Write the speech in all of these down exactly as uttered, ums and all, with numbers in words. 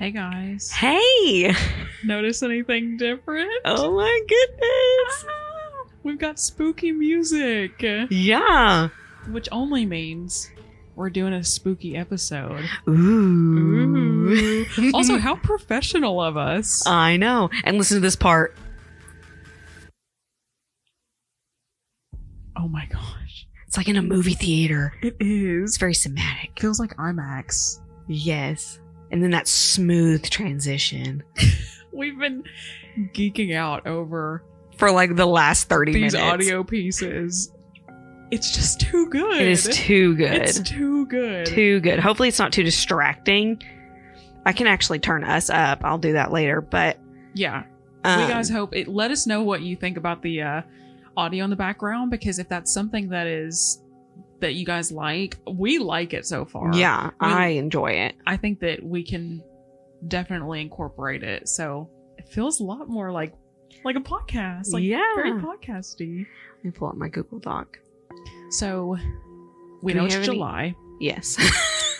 Hey guys. Hey. Notice anything different? Oh my goodness. Ah, we've got spooky music. Yeah. Which only means we're doing a spooky episode. Ooh. Ooh. Also, how professional of us. I know. And listen to this part. Oh my gosh. It's like in a movie theater. It is. It's very cinematic. Feels like IMAX. Yes. And then that smooth transition. We've been geeking out over... for like the last thirty these minutes. These audio pieces. It's just too good. It is too good. It's too good. Too good. Hopefully it's not too distracting. I can actually turn us up. I'll do that later. But... yeah. Um, we guys hope... it. Let us know what you think about the uh, audio in the background. Because if that's something that is... that you guys like, we like it so far. Yeah, we, I enjoy it. I think that we can definitely incorporate it, so it feels a lot more like like a podcast, like yeah, very podcasty. Let me pull up my Google Doc. So we Do know we it's July. Any? Yes,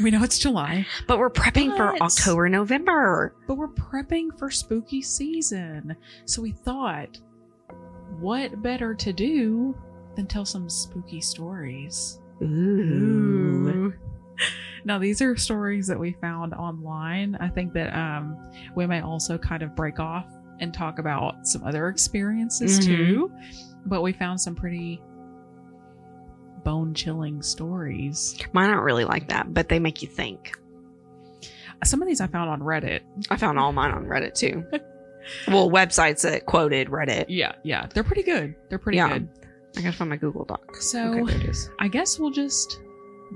we know it's July, but we're prepping but, for October, November. But we're prepping for spooky season, so we thought, what better to do than tell some spooky stories. Ooh. Now, these are stories that we found online. I think that um, we may also kind of break off and talk about some other experiences mm-hmm. too. But we found some pretty bone-chilling stories. Mine aren't really like that, but they make you think. Some of these I found on Reddit. I found all mine on Reddit too. Well, websites that quoted Reddit. Yeah, yeah. They're pretty good. They're pretty yeah. good. I gotta find my Google Doc. So okay, I guess we'll just...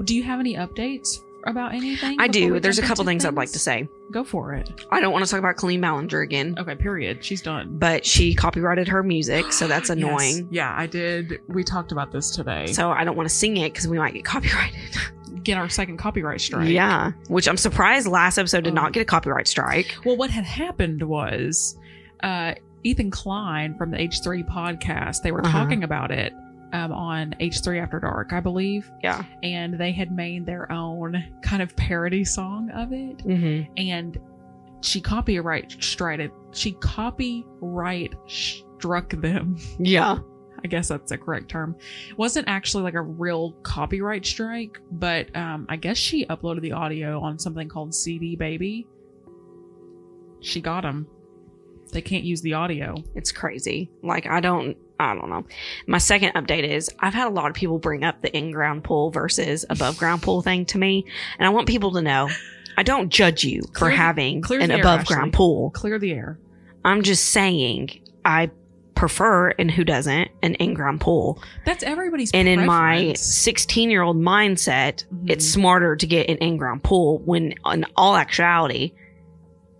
do you have any updates about anything? I do. There's a couple things, things I'd like to say. Go for it. I don't want to talk about Colleen Ballinger again. Okay, period. She's done. But she copyrighted her music, so that's annoying. Yes. Yeah, I did. We talked about this today. So I don't want to sing it because we might get copyrighted. Get our second copyright strike. Yeah, which I'm surprised last episode did oh. not get a copyright strike. Well, what had happened was... uh, Ethan Klein from the H three podcast, they were uh-huh. talking about it um, on H three After Dark, I believe. Yeah. And they had made their own kind of parody song of it. Mm-hmm. And she copyright struck it. She copyright struck them. Yeah. I guess that's the correct term. It wasn't actually like a real copyright strike, but um, I guess she uploaded the audio on something called C D Baby. She got them. They can't use the audio. It's crazy. Like, I don't, I don't know. My second update is I've had a lot of people bring up the in-ground pool versus above-ground pool thing to me. And I want people to know, I don't judge you clear, for having an above-ground pool. Clear the air. I'm just saying I prefer, and who doesn't, an in-ground pool. That's everybody's and preference. In my sixteen-year-old mindset, mm-hmm. it's smarter to get an in-ground pool when in all actuality,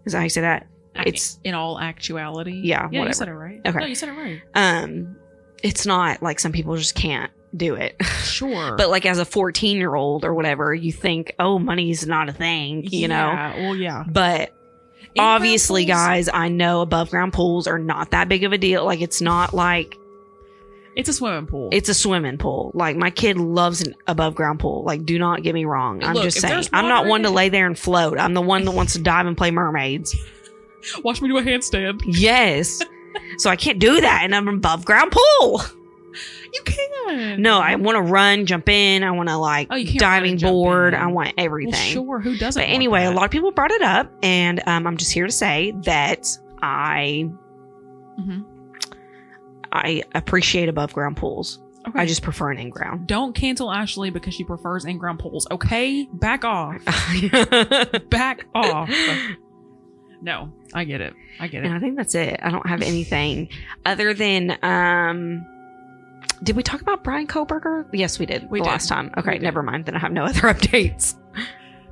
is that how you say that? It's in all actuality. Yeah, yeah, whatever. You said it right. Okay. No, you said it right. Um, it's not like some people just can't do it. Sure. But like as a fourteen-year-old or whatever, you think, oh, money's not a thing, you yeah, know? Well, yeah. But in obviously, guys, I know above-ground pools are not that big of a deal. Like, it's not like... it's a swimming pool. It's a swimming pool. Like, my kid loves an above-ground pool. Like, do not get me wrong. I'm Look, just saying. I'm not one to lay there and float. I'm the one that wants to dive and play mermaids. Watch me do a handstand. Yes. So I can't do that in an above ground pool. You can. No, I want to run, jump in. I want to like oh, diving board. I want everything. Well, sure. Who doesn't? But anyway, want that? A lot of people brought it up. And um, I'm just here to say that I, mm-hmm. I appreciate above ground pools. Okay. I just prefer an in-ground. Don't cancel Ashley because she prefers in-ground pools. Okay? Back off. Back off. No, I get it. I get it. And I think that's it. I don't have anything other than, um, did we talk about Brian Kohberger? Yes, we did. We the did. Last time. Okay, never mind. Then I have no other updates.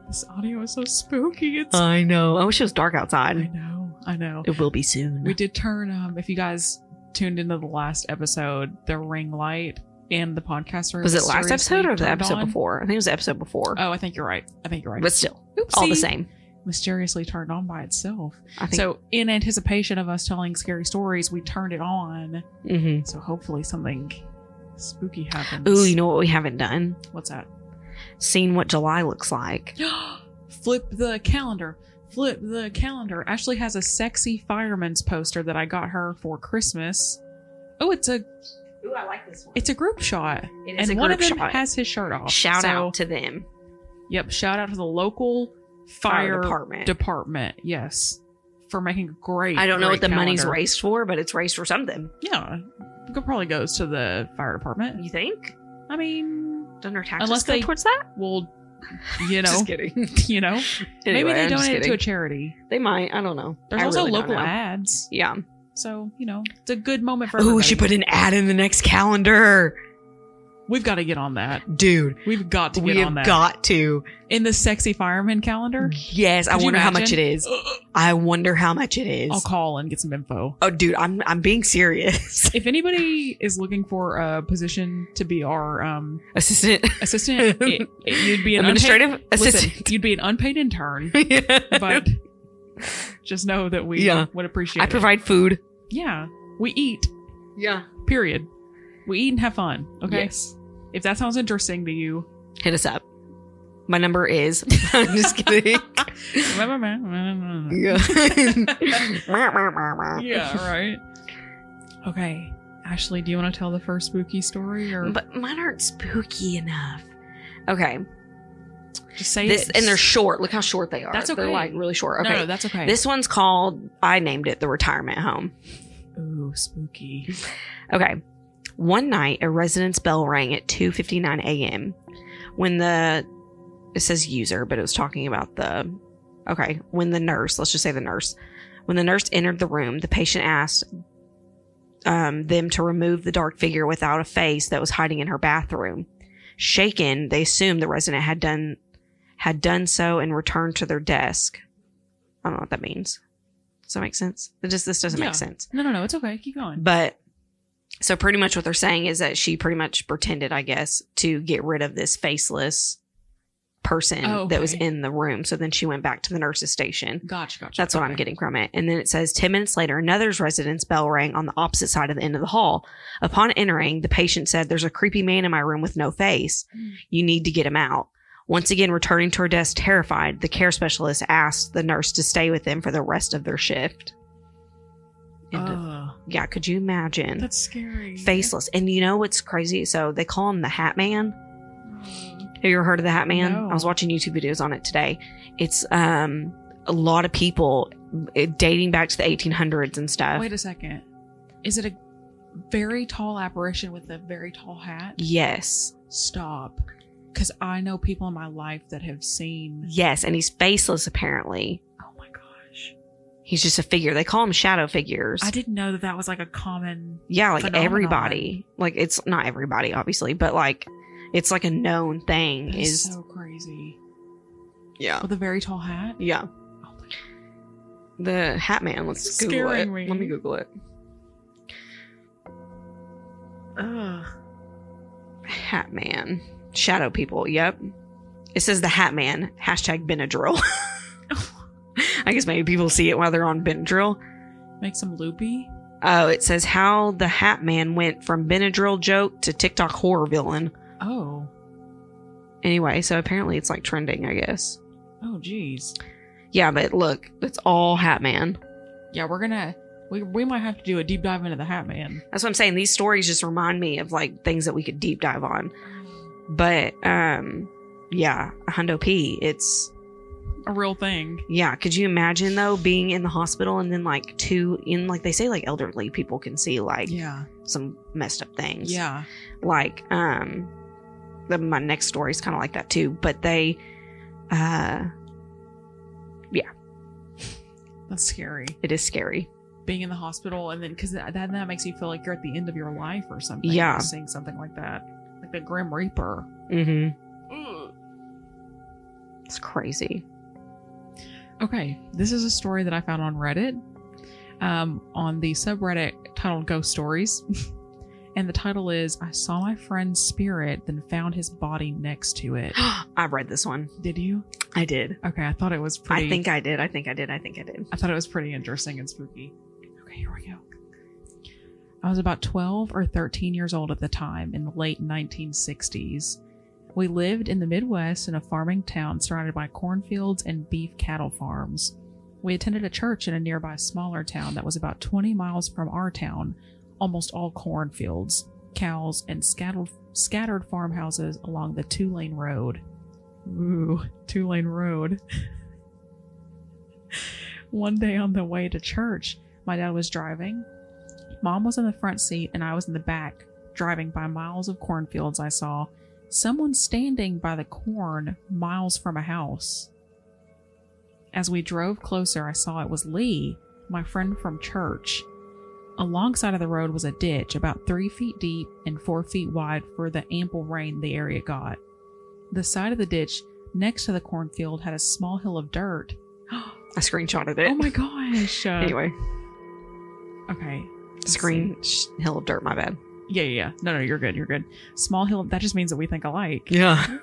This audio is so spooky. It's I know. I wish it was dark outside. I know. I know. It will be soon. We did turn, um, if you guys tuned into the last episode, the ring light in the podcast room. Was it last episode or the episode on? Before? I think it was the episode before. Oh, I think you're right. I think you're right. But still, oopsie. All the same. Mysteriously turned on by itself. I think so in anticipation of us telling scary stories, we turned it on. Mm-hmm. So hopefully something spooky happens. Ooh, you know what we haven't done? What's that? Seen what July looks like. flip the calendar, flip the calendar. Ashley has a sexy fireman's poster that I got her for Christmas. Oh, it's a... Ooh, I like this one. It's a group shot. It is and a one group of them shot. Has his shirt off. Shout so, out to them. Yep. Shout out to the local fire, fire department. department. Yes. For making great. I don't know what the calendar. money's raised for, but it's raised for something. Yeah. It probably goes to the fire department. You think? I mean, don't their taxes unless go they, towards that? Well, you know. Just kidding. You know? Anyway, maybe they I'm donate it to a charity. They might. I don't know. There's I also really local ads. Yeah. So, you know, it's a good moment for everybody. Oh, we should put an ad in the next calendar. We've got to get on that. Dude. We've got to get we on that. We've got to. In the sexy fireman calendar? Yes. Could I wonder how much it is. I wonder how much it is. I'll call and get some info. Oh, dude, I'm I'm being serious. If anybody is looking for a position to be our um, assistant, assistant, it, it, you'd be an administrative unpaid, assistant. Listen, you'd be an unpaid intern, yeah. But just know that we yeah. would appreciate. I provide it. food. Yeah, we eat. Yeah. Period. We eat and have fun. Okay. Yes. If that sounds interesting to you, hit us up. My number is. I'm just kidding. yeah. yeah. Right. Okay, Ashley, do you want to tell the first spooky story? Or but mine aren't spooky enough. Okay. Just say this, it. and they're short. Look how short they are. That's okay. They're like really short. Okay, no, that's okay. This one's called. I named it the retirement home. Ooh, spooky. Okay. One night, a residence bell rang at two fifty-nine a.m. When the it says user, but it was talking about the okay. When the nurse, let's just say the nurse, when the nurse entered the room, the patient asked um, them to remove the dark figure without a face that was hiding in her bathroom. Shaken, they assumed the resident had done had done so and returned to their desk. I don't know what that means. Does that make sense? It just this doesn't yeah. make sense. No, no, no. It's okay. Keep going. But. So pretty much what they're saying is that she pretty much pretended, I guess, to get rid of this faceless person oh, okay. that was in the room. So then she went back to the nurse's station. Gotcha, gotcha. That's okay. what I'm getting from it. And then it says ten minutes later, another's residence bell rang on the opposite side of the end of the hall. Upon entering, the patient said, "There's a creepy man in my room with no face. You need to get him out." Once again, returning to her desk terrified, the care specialist asked the nurse to stay with them for the rest of their shift. Uh, of, yeah, could you imagine? That's scary. Faceless. And you know what's crazy? So they call him the Hat Man. Have you ever heard of the Hat Man? No. I was watching YouTube videos on it today. It's um a lot of people it, dating back to the eighteen hundreds and stuff. Wait a second. Is it a very tall apparition with a very tall hat? Yes. Stop. Because I know people in my life that have seen. Yes, and he's faceless apparently. He's just a figure. They call him shadow figures. I didn't know that that was like a common Yeah, like phenomenon. Everybody. Like it's not everybody, obviously, but like it's like a known thing. That is, is so crazy. Yeah. With a very tall hat? Yeah. Oh my God. The Hat Man. Let's it's Google scaring it. Me. Let me Google it. Ugh. Hat Man. Shadow people. Yep. It says the Hat Man. Hashtag Benadryl. I guess maybe people see it while they're on Benadryl. Makes them loopy. Oh, it says how the Hat Man went from Benadryl joke to TikTok horror villain. Oh. Anyway, so apparently it's like trending, I guess. Oh, geez. Yeah, but look, it's all Hat Man. Yeah, we're gonna we we might have to do a deep dive into the Hat Man. That's what I'm saying. These stories just remind me of like things that we could deep dive on. But um, yeah, Hundo P. It's. A real thing. Yeah. Could you imagine though being in the hospital and then like two in like they say like elderly people can see like yeah. some messed up things. Yeah. Like um, the, my next story is kind of like that too. But they, uh, yeah, that's scary. It is scary being in the hospital and then because that that makes you feel like you're at the end of your life or something. Yeah, seeing something like that, like the Grim Reaper. Mm-hmm. Mm. It's crazy. Okay, this is a story that I found on Reddit, um, on the subreddit titled Ghost Stories. And the title is, I saw my friend's spirit, then found his body next to it. I read this one. Did you? I did. Okay, I thought it was pretty. I think I did. I think I did. I think I did. I thought it was pretty interesting and spooky. Okay, here we go. I was about twelve or thirteen years old at the time in the late nineteen sixties. We lived in the Midwest in a farming town surrounded by cornfields and beef cattle farms. We attended a church in a nearby smaller town that was about twenty miles from our town, almost all cornfields, cows, and scattered, scattered farmhouses along the two-lane road. Ooh, two-lane road. One day on the way to church, my dad was driving. Mom was in the front seat and I was in the back, driving by miles of cornfields. I saw someone standing by the corn miles from a house. As we drove closer, I saw it was Lee, my friend from church. Alongside of the road was a ditch about three feet deep and four feet wide for the ample rain the area got. The side of the ditch next to the cornfield had a small hill of dirt. I screenshotted it. Oh my gosh. Uh, anyway. Okay. Screen sh- hill of dirt, my bad. Yeah, yeah, yeah. No, no, you're good. You're good. Small hill. That just means that we think alike. Yeah.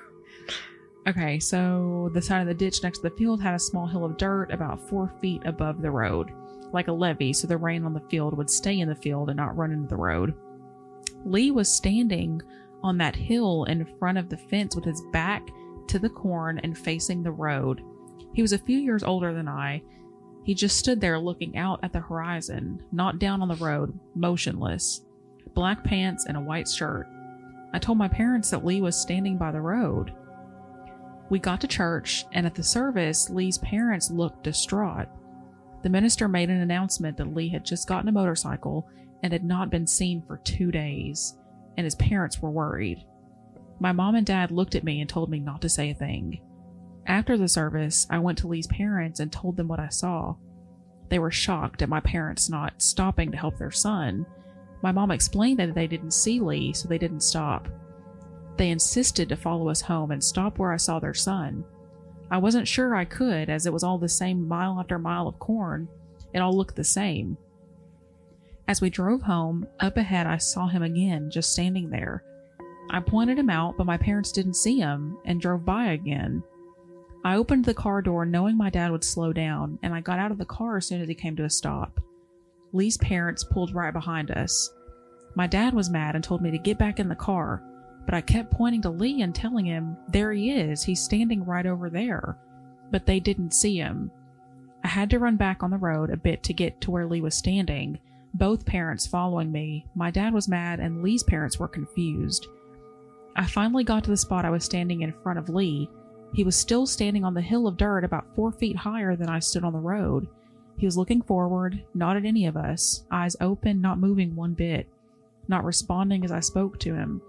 Okay, so the side of the ditch next to the field had a small hill of dirt about four feet above the road, like a levee, so the rain on the field would stay in the field and not run into the road. Lee was standing on that hill in front of the fence with his back to the corn and facing the road. He was a few years older than I. He just stood there looking out at the horizon, not down on the road, motionless. Black pants and a white shirt. I told my parents that Lee was standing by the road. We got to church, and at the service, Lee's parents looked distraught. The minister made an announcement that Lee had just gotten a motorcycle and had not been seen for two days, and his parents were worried. My mom and dad looked at me and told me not to say a thing. After the service, I went to Lee's parents and told them what I saw. They were shocked at my parents not stopping to help their son. My mom explained that they didn't see Lee, so they didn't stop. They insisted to follow us home and stop where I saw their son. I wasn't sure I could, as it was all the same mile after mile of corn. It all looked the same. As we drove home, up ahead I saw him again, just standing there. I pointed him out, but my parents didn't see him and drove by again. I opened the car door knowing my dad would slow down, and I got out of the car as soon as he came to a stop. Lee's parents pulled right behind us. My dad was mad and told me to get back in the car, but I kept pointing to Lee and telling him, there he is, he's standing right over there. But they didn't see him. I had to run back on the road a bit to get to where Lee was standing, both parents following me. My dad was mad and Lee's parents were confused. I finally got to the spot I was standing in front of Lee. He was still standing on the hill of dirt about four feet higher than I stood on the road. He was looking forward, not at any of us, eyes open, not moving one bit, not responding as I spoke to him.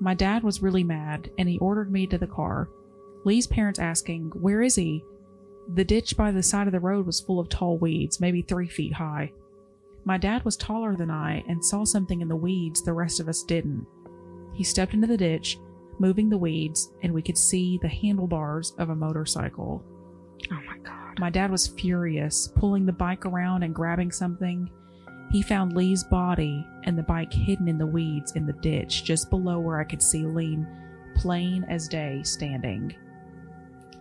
My dad was really mad, and he ordered me to the car. Lee's parents asking, where is he? The ditch by the side of the road was full of tall weeds, maybe three feet high. My dad was taller than I and saw something in the weeds the rest of us didn't. He stepped into the ditch, moving the weeds, and we could see the handlebars of a motorcycle. Oh my god. My dad was furious, pulling the bike around and grabbing something. He found Lee's body and the bike hidden in the weeds in the ditch, just below where I could see Lee, plain as day, standing.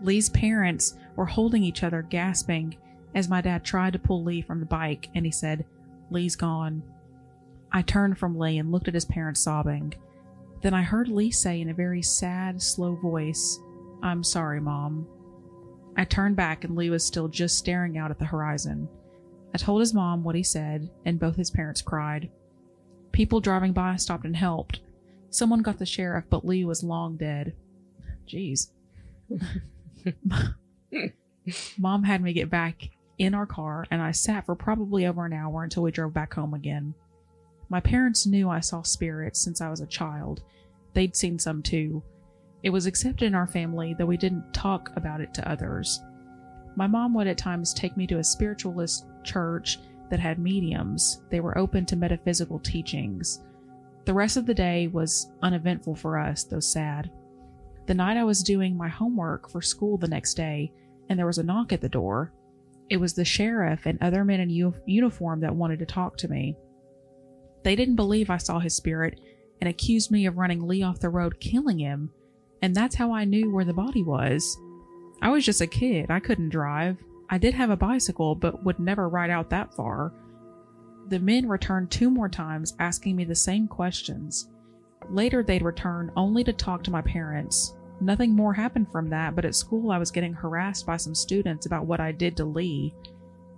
Lee's parents were holding each other, gasping, as my dad tried to pull Lee from the bike, and he said, Lee's gone. I turned from Lee and looked at his parents sobbing. Then I heard Lee say in a very sad, slow voice, I'm sorry, Mom. I turned back and Lee was still just staring out at the horizon. I told his mom what he said, and both his parents cried. People driving by stopped and helped. Someone got the sheriff, but Lee was long dead. Jeez. Mom had me get back in our car, and I sat for probably over an hour until we drove back home again. My parents knew I saw spirits since I was a child. They'd seen some too. It was accepted in our family, though we didn't talk about it to others. My mom would at times take me to a spiritualist church that had mediums. They were open to metaphysical teachings. The rest of the day was uneventful for us, though sad. The night I was doing my homework for school the next day, and there was a knock at the door. It was the sheriff and other men in u- uniform that wanted to talk to me. They didn't believe I saw his spirit and accused me of running Lee off the road, killing him. And that's how I knew where the body was. I was just a kid. I couldn't drive. I did have a bicycle, but would never ride out that far. The men returned two more times asking me the same questions. Later, they'd return only to talk to my parents. Nothing more happened from that, but at school I was getting harassed by some students about what I did to Lee.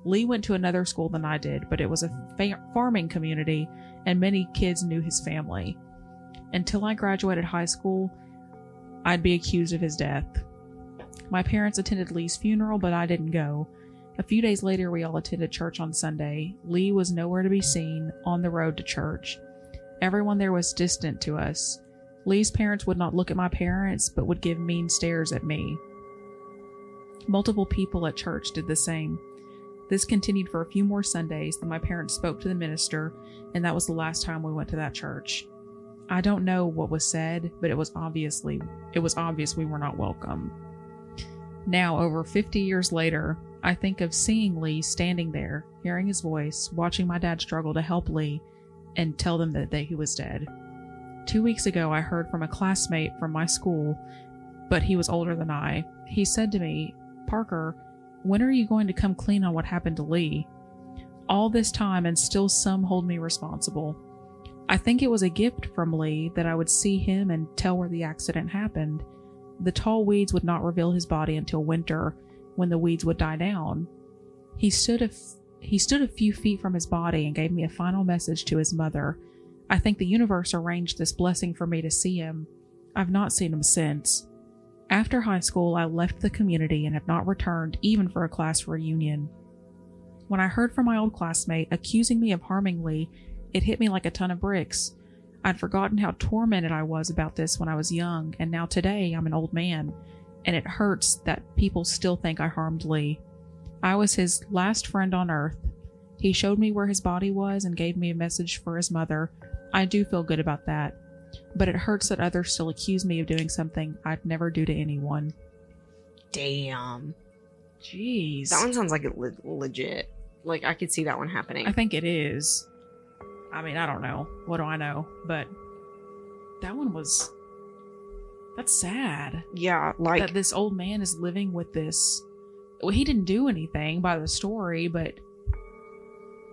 Lee went to another school than I did, but it was a fa- farming community and many kids knew his family. Until I graduated high school, I'd be accused of his death. My parents attended Lee's funeral, but I didn't go. A few days later, we all attended church on Sunday. Lee was nowhere to be seen on the road to church. Everyone there was distant to us. Lee's parents would not look at my parents, but would give mean stares at me. Multiple people at church did the same. This continued for a few more Sundays, then my parents spoke to the minister, and that was the last time we went to that church. I don't know what was said, but it was obviously, it was obvious we were not welcome. Now, over fifty years later, I think of seeing Lee standing there, hearing his voice, watching my dad struggle to help Lee and tell them that, that he was dead. Two weeks ago, I heard from a classmate from my school, but he was older than I. He said to me, "Parker, when are you going to come clean on what happened to Lee? All this time and still some hold me responsible." I think it was a gift from Lee that I would see him and tell where the accident happened. The tall weeds would not reveal his body until winter, when the weeds would die down. He stood a, f- he stood a few feet from his body and gave me a final message to his mother. I think the universe arranged this blessing for me to see him. I've not seen him since. After high school, I left the community and have not returned even for a class reunion. When I heard from my old classmate accusing me of harming Lee, it hit me like a ton of bricks. I'd forgotten how tormented I was about this when I was young, and now today I'm an old man, and it hurts that people still think I harmed Lee. I was his last friend on earth. He showed me where his body was and gave me a message for his mother. I do feel good about that, but it hurts that others still accuse me of doing something I'd never do to anyone. Damn. Jeez. That one sounds like it le- legit. Like, I could see that one happening. I think it is. I mean, I don't know. What do I know? But that one was... That's sad. Yeah, like... That this old man is living with this... Well, he didn't do anything by the story, but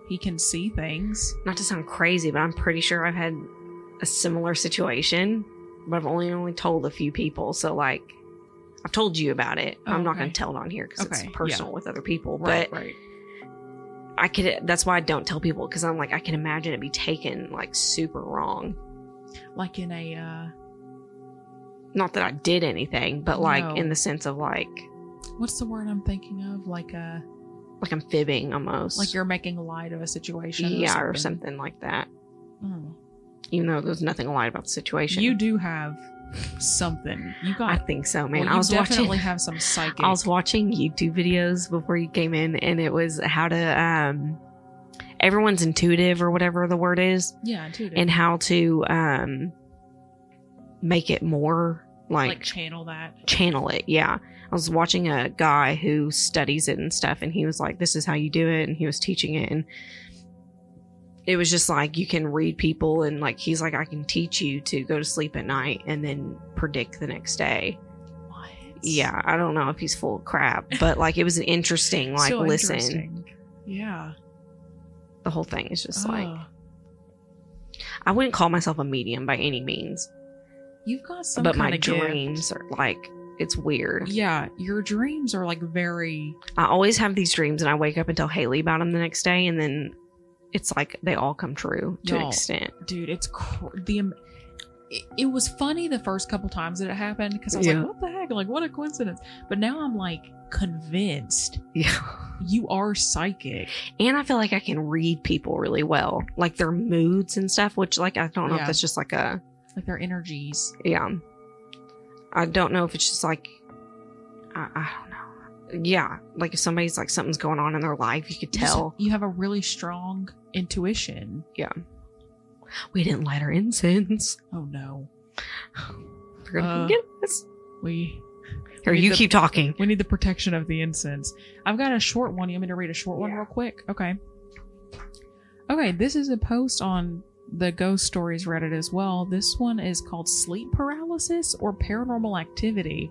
he can see things. Not to sound crazy, but I'm pretty sure I've had a similar situation, but I've only only told a few people. So, like, I've told you about it. Oh, I'm okay. Not going to tell it on here because okay. It's personal yeah. with other people. Right, but right. I could, that's why I don't tell people, because I'm like, I can imagine it be taken like super wrong. Like in a, uh, not that I did anything, but no. Like in the sense of like, what's the word I'm thinking of? Like a, like I'm fibbing almost. Like you're making light of a situation. Yeah. Or something, or something like that. Mm. Even though there's nothing light about the situation. You do have something. You got, I think so, man. Well, I was definitely watching, have some psychic. I was watching YouTube videos before you came in, and it was how to um everyone's intuitive or whatever the word is. Yeah, intuitive. And how to um make it more like, like channel that. Channel it, yeah. I was watching a guy who studies it and stuff, and he was like, "This is how you do it," and he was teaching it, and it was just like, you can read people, and like, he's like, I can teach you to go to sleep at night and then predict the next day. What? Yeah. I don't know if he's full of crap, but like, it was an interesting, like, so listen. Interesting. Yeah. The whole thing is just oh. like, I wouldn't call myself a medium by any means. You've got some but kind my of dreams gift. Are like, it's weird. Yeah, your dreams are like very. I always have these dreams, and I wake up and tell Haley about them the next day, and then it's like they all come true to no, an extent. Dude, it's cr- the um, it, it was funny the first couple times that it happened, because I was yeah. like, what the heck? Like, what a coincidence. But now I'm like convinced yeah. you are psychic. And I feel like I can read people really well, like their moods and stuff, which like, I don't know yeah. if that's just like a. Like their energies. Yeah. I don't know if it's just like, I, I don't know. Yeah, like if somebody's like something's going on in their life, you could tell. You have a really strong intuition. Yeah. We didn't light our incense. Oh no. We're gonna uh, get this. We. Here, we you the, keep talking. We need the protection of the incense. I've got a short one. You want me to read a short one yeah. real quick? Okay. Okay, this is a post on the Ghost Stories Reddit as well. This one is called Sleep Paralysis or Paranormal Activity.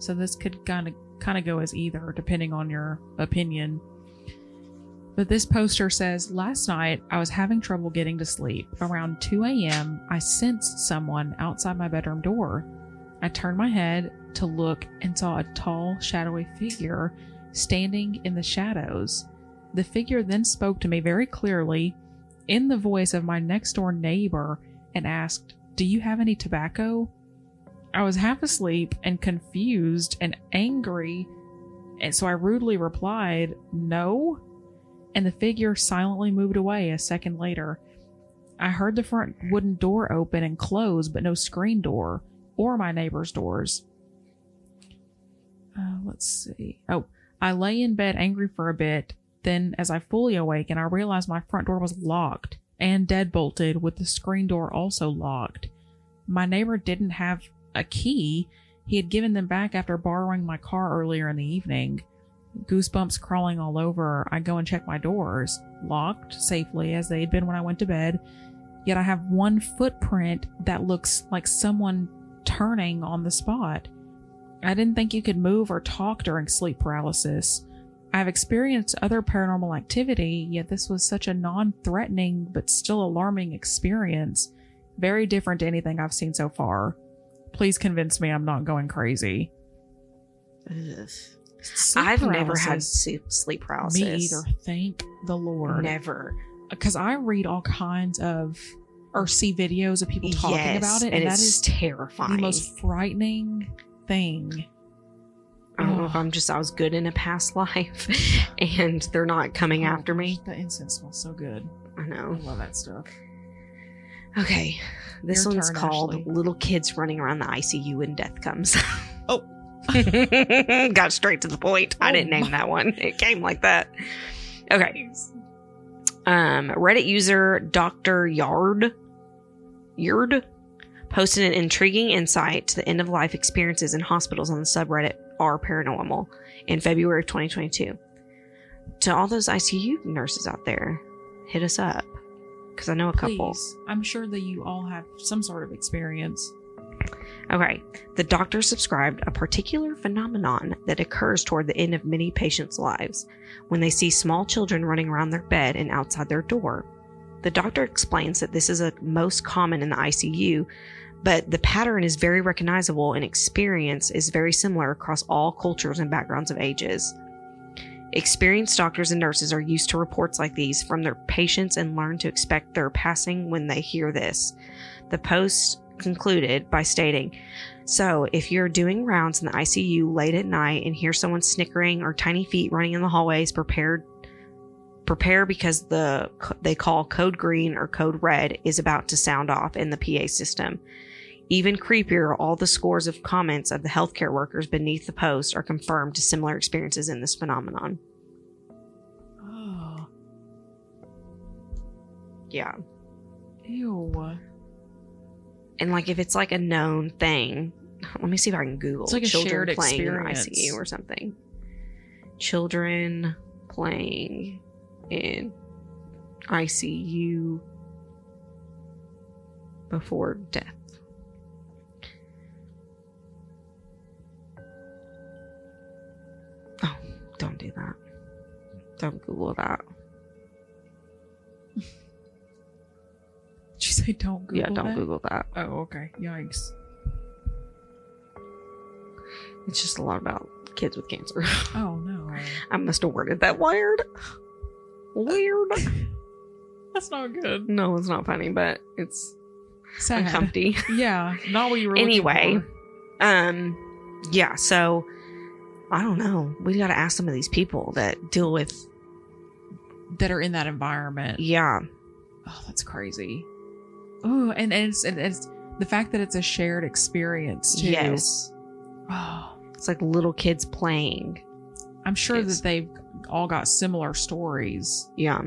So this could kind of kind of go as either, depending on your opinion. But this poster says, last night I was having trouble getting to sleep. Around two a.m., I sensed someone outside my bedroom door. I turned my head to look and saw a tall, shadowy figure standing in the shadows. The figure then spoke to me very clearly in the voice of my next-door neighbor and asked, "Do you have any tobacco?" I was half asleep and confused and angry, and so I rudely replied, "No," and the figure silently moved away a second later. I heard the front wooden door open and close, but no screen door or my neighbor's doors. Uh, let's see. Oh, I lay in bed angry for a bit. Then as I fully awakened, I realized my front door was locked and deadbolted, with the screen door also locked. My neighbor didn't have a key. He had given them back after borrowing my car earlier in the evening. Goosebumps crawling all over, I go and check my doors, locked safely as they had been when I went to bed, yet I have one footprint that looks like someone turning on the spot. I didn't think you could move or talk during sleep paralysis. I've experienced other paranormal activity, yet this was such a non-threatening but still alarming experience, very different to anything I've seen so far. Please convince me I'm not going crazy. Ugh. Sleep I've paralysis. Never had sleep paralysis. Me either. Thank the Lord. Never. Because I read all kinds of, or see videos of people talking yes, about it. And, and that is terrifying. The most frightening thing. I don't Ugh. know if I'm just, I was good in a past life and they're not coming oh, after me. The incense smells so good. I know. I love that stuff. Okay. This Your one's turn, called Ashley. Little Kids Running Around the I C U When Death Comes. Oh. Got straight to the point. I oh didn't name my. that one. It came like that. Okay. Um, Reddit user Doctor Yard Yard posted an intriguing insight to the end of life experiences in hospitals on the subreddit Are Paranormal in February of twenty twenty-two. To all those I C U nurses out there, hit us up, because I know a Please. couple. I'm sure that you all have some sort of experience. Okay, the doctor subscribed a particular phenomenon that occurs toward the end of many patients' lives when they see small children running around their bed and outside their door. The doctor explains that this is a most common in the I C U, but the pattern is very recognizable and experience is very similar across all cultures and backgrounds of ages. Experienced doctors and nurses are used to reports like these from their patients and learn to expect their passing when they hear this. The post concluded by stating, so if you're doing rounds in the I C U late at night and hear someone snickering or tiny feet running in the hallways, prepared prepare because the they call code green or code red is about to sound off in the P A system. Even creepier, all the scores of comments of the healthcare workers beneath the post are confirmed to similar experiences in this phenomenon. Oh. Yeah. Ew. And, like, if it's, like, a known thing, let me see if I can Google. It's like a shared experience. Children playing in I C U or something. Children playing in I C U before death. Oh, don't do that. Don't Google that. Did you say don't Google that? Yeah, don't that? Google that. Oh, okay. Yikes. It's just a lot about kids with cancer. Oh, no. I must have worded that weird. Weird. That's not good. No, it's not funny, but it's sad. Uncomfy. Yeah, not what you were Anyway, um, yeah, so I don't know. We got to ask some of these people that deal with... that are in that environment. Yeah. Oh, that's crazy. Oh, and, and, it's, and it's the fact that it's a shared experience, too. Yes. Oh. It's like little kids playing. I'm sure kids. that they've all got similar stories. Yeah.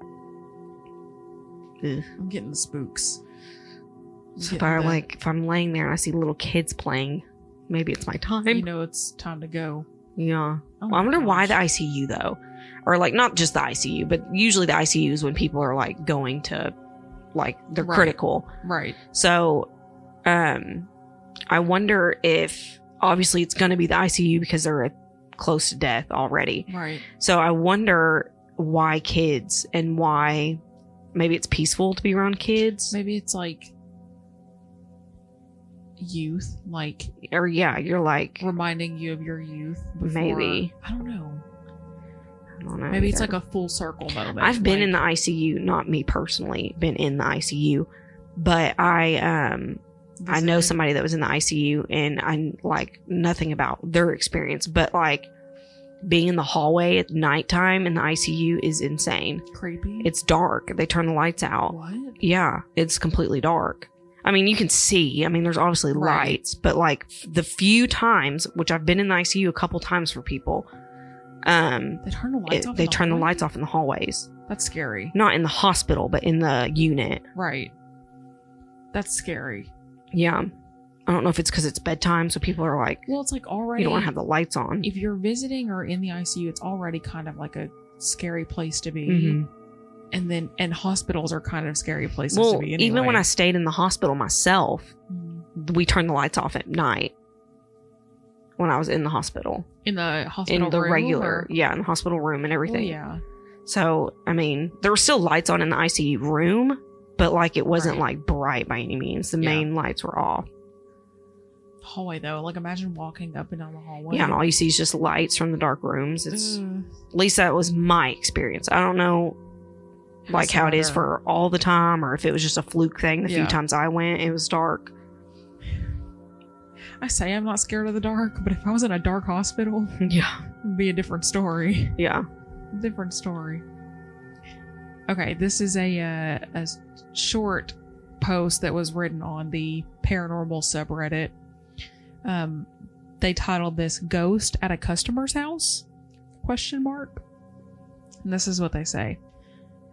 Ugh. I'm getting the spooks. I'm so if, I, like, if I'm laying there and I see little kids playing, maybe it's my time. You know, it's time to go. Yeah. Oh, well, I wonder gosh. why the I C U, though. Or, like, not just the I C U, but usually the I C U is when people are, like, going to... like they're right. critical right so um I wonder if obviously it's going to be the I C U because they're close to death already, right so I wonder why kids and why maybe it's peaceful to be around kids. Maybe it's like youth, like, or yeah, you're like reminding you of your youth before, maybe. I don't know. I don't know. Maybe either. It's like a full circle moment. I've been like, in the I C U, not me personally, been in the I C U, but I um I know somebody that was in the I C U, and I like nothing about their experience, but like being in the hallway at nighttime in the I C U is insane. Creepy. It's dark. They turn the lights out. What? Yeah, it's completely dark. I mean, you can see. I mean, there's obviously right. lights, but like the few times, which I've been in the I C U a couple times for people, um, they turn the lights it, off. They the turn hallway? the lights off in the hallways. That's scary. Not in the hospital, but in the unit. Right. That's scary. Yeah. I don't know if it's because it's bedtime, so people are like, well, it's like already, you don't want to have the lights on. If you're visiting or in the I C U, it's already kind of like a scary place to be. Mm-hmm. And then, and hospitals are kind of scary places well, to be anyway. Even when I stayed in the hospital myself, mm-hmm. we turned the lights off at night when I was in the hospital. In the hospital in the room? Regular, or? Yeah, in the hospital room and everything. Well, yeah. So, I mean, there were still lights on in the I C U room, but like it wasn't right. like bright by any means. The yeah. main lights were off. Hallway though, like imagine walking up and down the hallway. Yeah, and all you see is just lights from the dark rooms. It's mm. at least that was my experience. I don't know, like how it is for all the time, or if it was just a fluke thing. The yeah. few times I went, it was dark. I say I'm not scared of the dark, but if I was in a dark hospital, yeah, it'd be a different story. Yeah, different story. Okay, this is a uh, a short post that was written on the paranormal subreddit. Um, they titled this "Ghost at a Customer's House?" Question mark. And this is what they say.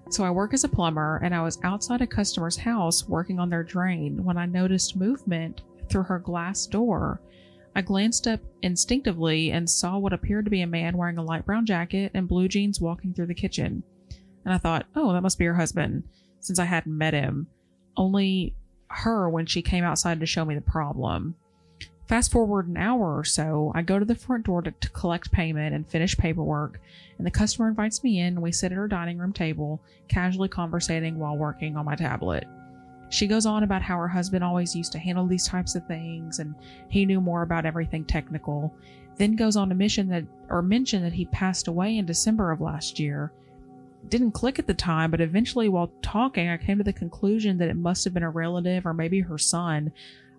So I work as a plumber, and I was outside a customer's house working on their drain when I noticed movement through her glass door. I glanced up instinctively and saw what appeared to be a man wearing a light brown jacket and blue jeans walking through the kitchen. And I thought, oh, that must be her husband, since I hadn't met him. Only her when she came outside to show me the problem. Fast forward an hour or so, I go to the front door to, to collect payment and finish paperwork, and the customer invites me in, and we sit at her dining room table, casually conversating while working on my tablet. She goes on about how her husband always used to handle these types of things, and he knew more about everything technical, then goes on to mention that, or mention that he passed away in December of last year. Didn't click at the time, but eventually while talking, I came to the conclusion that it must have been a relative or maybe her son.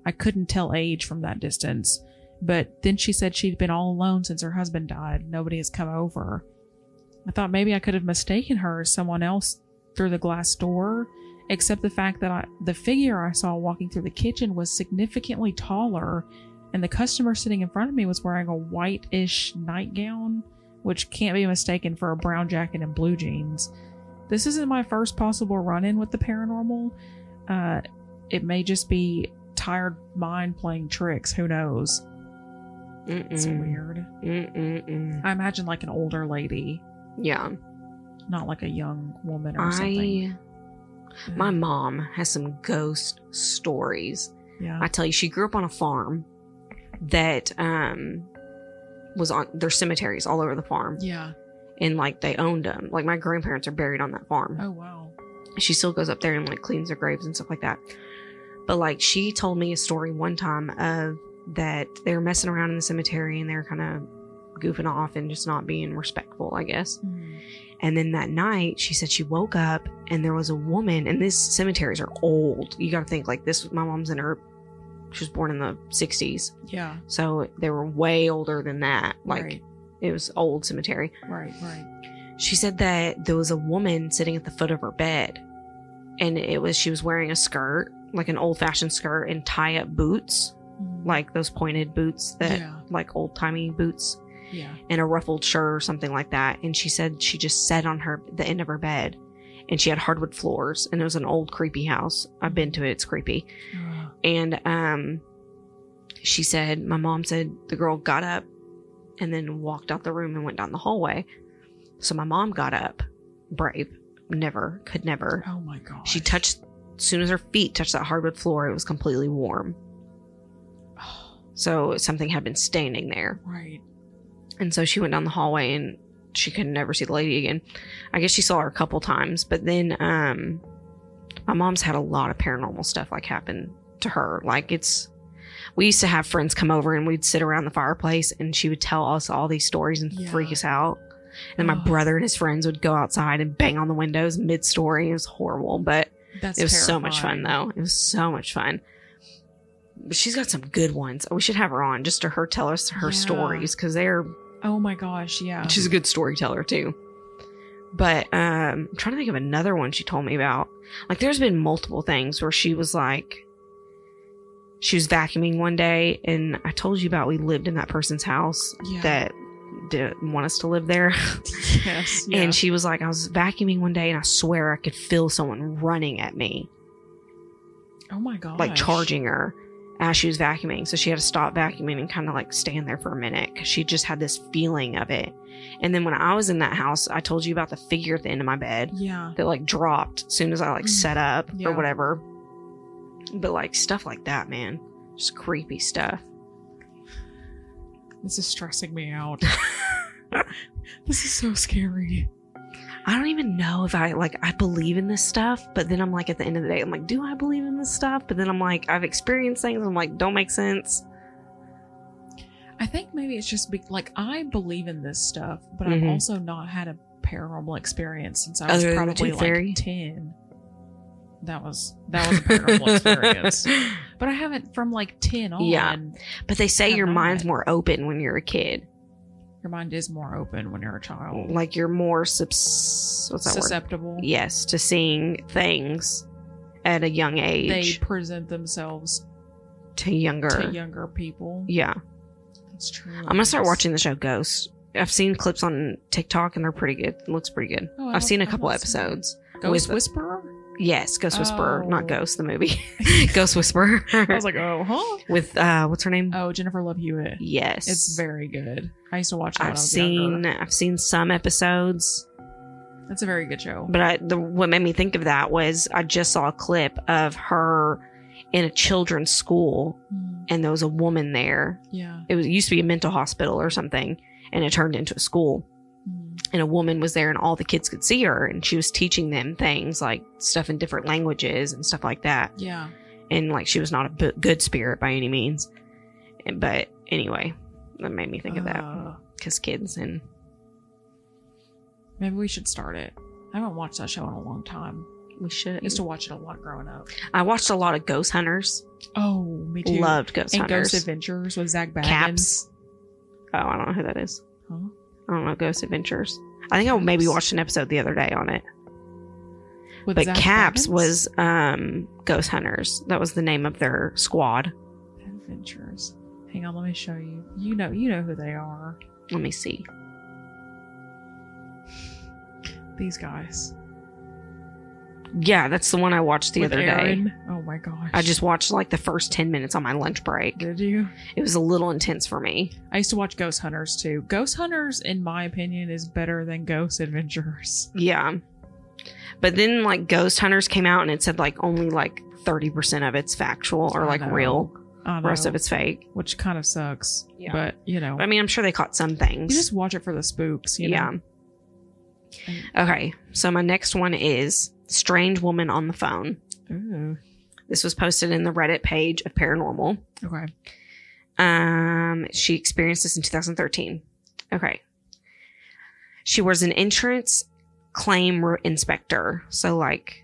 I couldn't tell age from that distance. But then she said she'd been all alone since her husband died. Nobody has come over. I thought maybe I could have mistaken her as someone else through the glass door, except the fact that I, the figure I saw walking through the kitchen was significantly taller, and the customer sitting in front of me was wearing a whitish nightgown, which can't be mistaken for a brown jacket and blue jeans. This isn't my first possible run-in with the paranormal. Uh, it may just be tired mind playing tricks. Who knows? Mm-mm. It's weird. Mm-mm-mm. I imagine like an older lady. Yeah. Not like a young woman or I, something. My mm. mom has some ghost stories. Yeah. I tell you, she grew up on a farm that um was on their cemeteries all over the farm. Yeah. And like they owned them. Like my grandparents are buried on that farm. Oh, wow. She still goes up there and like cleans their graves and stuff like that. But, like, she told me a story one time of that they were messing around in the cemetery and they were kind of goofing off and just not being respectful, I guess. Mm. And then that night, she said she woke up and there was a woman, and these cemeteries are old. You got to think, like, this, my mom's in her, she was born in the sixties. Yeah. So they were way older than that. Like, right. It was old cemetery. Right, right. She said that there was a woman sitting at the foot of her bed, and it was, she was wearing a skirt. Like an old-fashioned skirt and tie-up boots, like those pointed boots that yeah. like old-timey boots, yeah, and a ruffled shirt or something like that. And she said she just sat on her the end of her bed, and she had hardwood floors, and it was an old creepy house. I've been to it; it's creepy. Uh. And um, she said, my mom said the girl got up and then walked out the room and went down the hallway. So my mom got up, brave, never could never. Oh my god! She touched. As soon as her feet touched that hardwood floor, it was completely warm. So something had been standing there. Right. And so she went down the hallway and she could never see the lady again. I guess she saw her a couple times, but then um, my mom's had a lot of paranormal stuff like happen to her. Like it's, we used to have friends come over and we'd sit around the fireplace and she would tell us all these stories and yeah. freak us out. And then my oh. brother and his friends would go outside and bang on the windows mid-story. It was horrible, but That's it was terrifying. So much fun though. It was so much fun. But she's got some good ones. We should have her on just to her tell us her yeah. stories because they're oh my gosh, yeah. She's a good storyteller too. But um, I'm trying to think of another one she told me about. Like there's been multiple things where she was like, she was vacuuming one day, and I told you about we lived in that person's house yeah. that didn't want us to live there. Yes. Yeah. And she was like, I was vacuuming one day and I swear I could feel someone running at me. Oh my god. Like charging her as she was vacuuming. So she had to stop vacuuming and kind of like stand there for a minute because she just had this feeling of it. And then when I was in that house, I told you about the figure at the end of my bed. Yeah. That like dropped as soon as I like set up yeah. or whatever. But like stuff like that, man. Just creepy stuff. This is stressing me out. This is so scary. I don't even know if I like I believe in this stuff, but then I'm like at the end of the day I'm like, do I believe in this stuff? But then I'm like, I've experienced things and I'm like, don't make sense. I think maybe it's just be- like I believe in this stuff, but mm-hmm. I've also not had a paranormal experience since I was Other probably like fairy? ten. That was that was a paranormal experience. But I haven't from like ten on. Yeah. But they say your mind's more open when you're a kid. Your mind is more open when you're a child. Like you're more subs- what's that susceptible. Word? Yes, to seeing things at a young age. They present themselves to younger to younger people. Yeah. That's true. I'm gonna start watching the show Ghost. I've seen clips on TikTok and they're pretty good. It looks pretty good. Oh, I've seen a couple episodes. Ghost Whisperer? Yes, Ghost Whisperer, oh. not Ghost, the movie. Ghost Whisperer. I was like, oh, huh? With, uh, what's her name? Oh, Jennifer Love Hewitt. Yes. It's very good. I used to watch it when I was younger. I've seen some episodes. That's a very good show. But I, the, what made me think of that was I just saw a clip of her in a children's school, mm. and there was a woman there. Yeah. It was it used to be a mental hospital or something, and it turned into a school. And a woman was there and all the kids could see her and she was teaching them things like stuff in different languages and stuff like that. Yeah. And like she was not a b- good spirit by any means. And, but anyway, that made me think uh, of that because kids and. Maybe we should start it. I haven't watched that show in a long time. We should. I used to watch it a lot growing up. I watched a lot of Ghost Hunters. Oh, me too. Loved Ghost and Hunters. Ghost Adventures with Zach Bagans. Caps. Oh, I don't know who that is. Huh? I don't know, Ghost Adventures. I think I maybe watched an episode the other day on it. With but Zach Caps Bagans? Was um, Ghost Hunters. That was the name of their squad. Adventures. Hang on, let me show you. You know, you know who they are. Let me see. These guys. Yeah, that's the one I watched the With other Aaron. Day. Oh my gosh. I just watched like the first ten minutes on my lunch break. Did you? It was a little intense for me. I used to watch Ghost Hunters too. Ghost Hunters, in my opinion, is better than Ghost Adventures. Yeah. But then like Ghost Hunters came out and it said like only like thirty percent of it's factual or like real. The rest of it's fake. Which kind of sucks. Yeah. But, you know. But, I mean, I'm sure they caught some things. You just watch it for the spooks, you yeah. know? Yeah. Okay. So my next one is... Strange woman on the phone. Ooh. This was posted in the Reddit page of Paranormal. Okay. Um, she experienced this in two thousand thirteen. Okay. She was an insurance claim re- inspector. So, like,